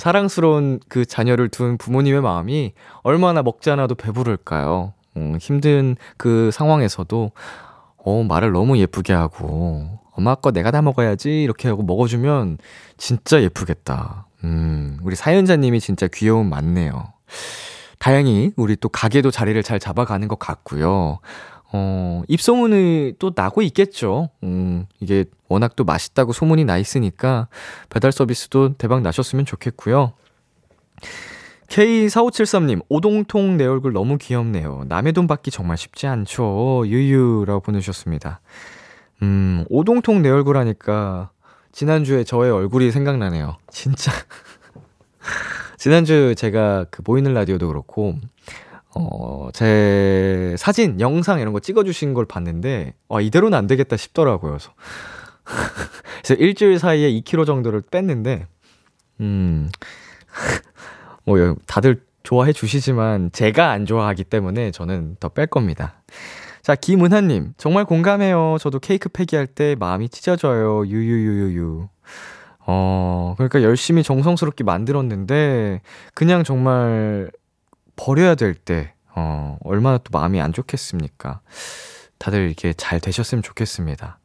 사랑스러운 그 자녀를 둔 부모님의 마음이 얼마나 먹지 않아도 배부를까요? 힘든 그 상황에서도 말을 너무 예쁘게 하고 엄마 거 내가 다 먹어야지 이렇게 하고 먹어주면 진짜 예쁘겠다. 우리 사연자님이 진짜 귀여움 많네요. 다행히 우리 또 가게도 자리를 잘 잡아가는 것 같고요. 입소문이 또 나고 있겠죠. 이게 워낙 또 맛있다고 소문이 나 있으니까 배달 서비스도 대박 나셨으면 좋겠고요. K4573님, 오동통 내 얼굴 너무 귀엽네요. 남의 돈 받기 정말 쉽지 않죠. 유유라고 보내주셨습니다. 오동통 내 얼굴 하니까 지난주에 저의 얼굴이 생각나네요. 진짜 지난주 제가 그 보이는 라디오도 그렇고 제 사진, 영상 이런 거 찍어주신 걸 봤는데 이대로는 안 되겠다 싶더라고요. 그래서 일주일 사이에 2kg 정도를 뺐는데 다들 좋아해 주시지만 제가 안 좋아하기 때문에 저는 더 뺄 겁니다. 자, 김은하님, 정말 공감해요. 저도 케이크 폐기할 때 마음이 찢어져요. 유유유유유. 그러니까 열심히 정성스럽게 만들었는데, 그냥 정말 버려야 될 때, 얼마나 또 마음이 안 좋겠습니까? 다들 이렇게 잘 되셨으면 좋겠습니다.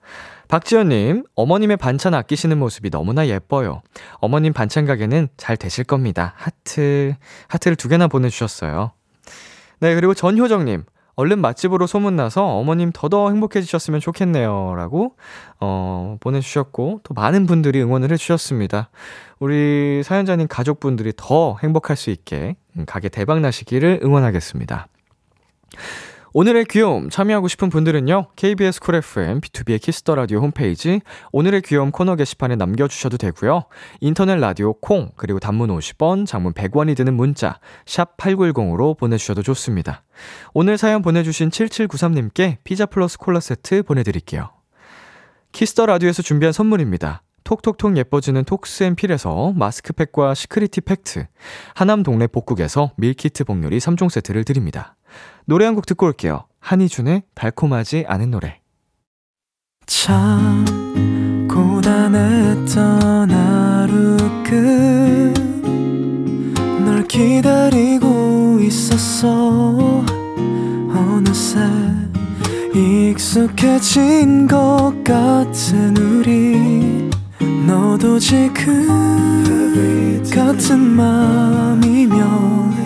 박지연님, 어머님의 반찬 아끼시는 모습이 너무나 예뻐요. 어머님 반찬 가게는 잘 되실 겁니다. 하트를 2개나 보내주셨어요. 네, 그리고 전효정님, 얼른 맛집으로 소문나서 어머님 더더 행복해지셨으면 좋겠네요. 라고 보내주셨고, 또 많은 분들이 응원을 해주셨습니다. 우리 사연자님 가족분들이 더 행복할 수 있게 가게 대박나시기를 응원하겠습니다. 오늘의 귀여움 참여하고 싶은 분들은요, KBS 쿨 FM, B2B의 키스 더 라디오 홈페이지 오늘의 귀여움 코너 게시판에 남겨주셔도 되고요. 인터넷 라디오 콩, 그리고 단문 50원, 장문 100원이 드는 문자 샵 8910으로 보내주셔도 좋습니다. 오늘 사연 보내주신 7793님께 피자 플러스 콜라 세트 보내드릴게요. 키스 더 라디오에서 준비한 선물입니다. 톡톡톡 예뻐지는 톡스앤필에서 마스크팩과 시크릿티 팩트, 하남 동네 복국에서 밀키트 복요리 3종 세트를 드립니다. 노래 한 곡 듣고 올게요. 한이준의 달콤하지 않은 노래. 참 고단했던 하루 끝 널 기다리고 있었어. 어느새 익숙해진 것 같은 우리, 너도 지금 같은 맘이면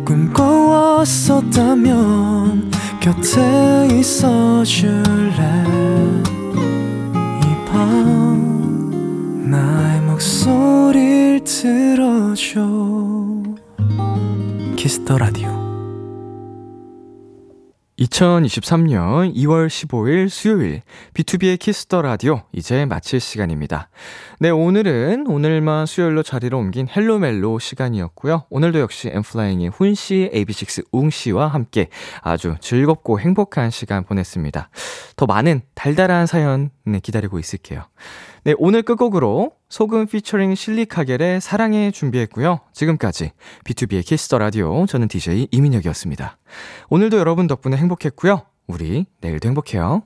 오늘을 꿈꿔왔었다면 곁에 있어줄래. 이 밤 나의 목소리를 들어줘. 키스 더 라디오 2023년 2월 15일 수요일 B2B의 키스 더 라디오 이제 마칠 시간입니다. 네, 오늘은 오늘만 수요일로 자리를 옮긴 헬로멜로 시간이었고요. 오늘도 역시 엠플라잉의 훈씨, AB6IX 웅씨와 함께 아주 즐겁고 행복한 시간 보냈습니다. 더 많은 달달한 사연 기다리고 있을게요. 네, 오늘 끝곡으로 소금 피처링 실리카겔의 사랑해 준비했고요. 지금까지 B2B의 키스 더 라디오, 저는 DJ 이민혁이었습니다. 오늘도 여러분 덕분에 행복했고요. 우리 내일도 행복해요.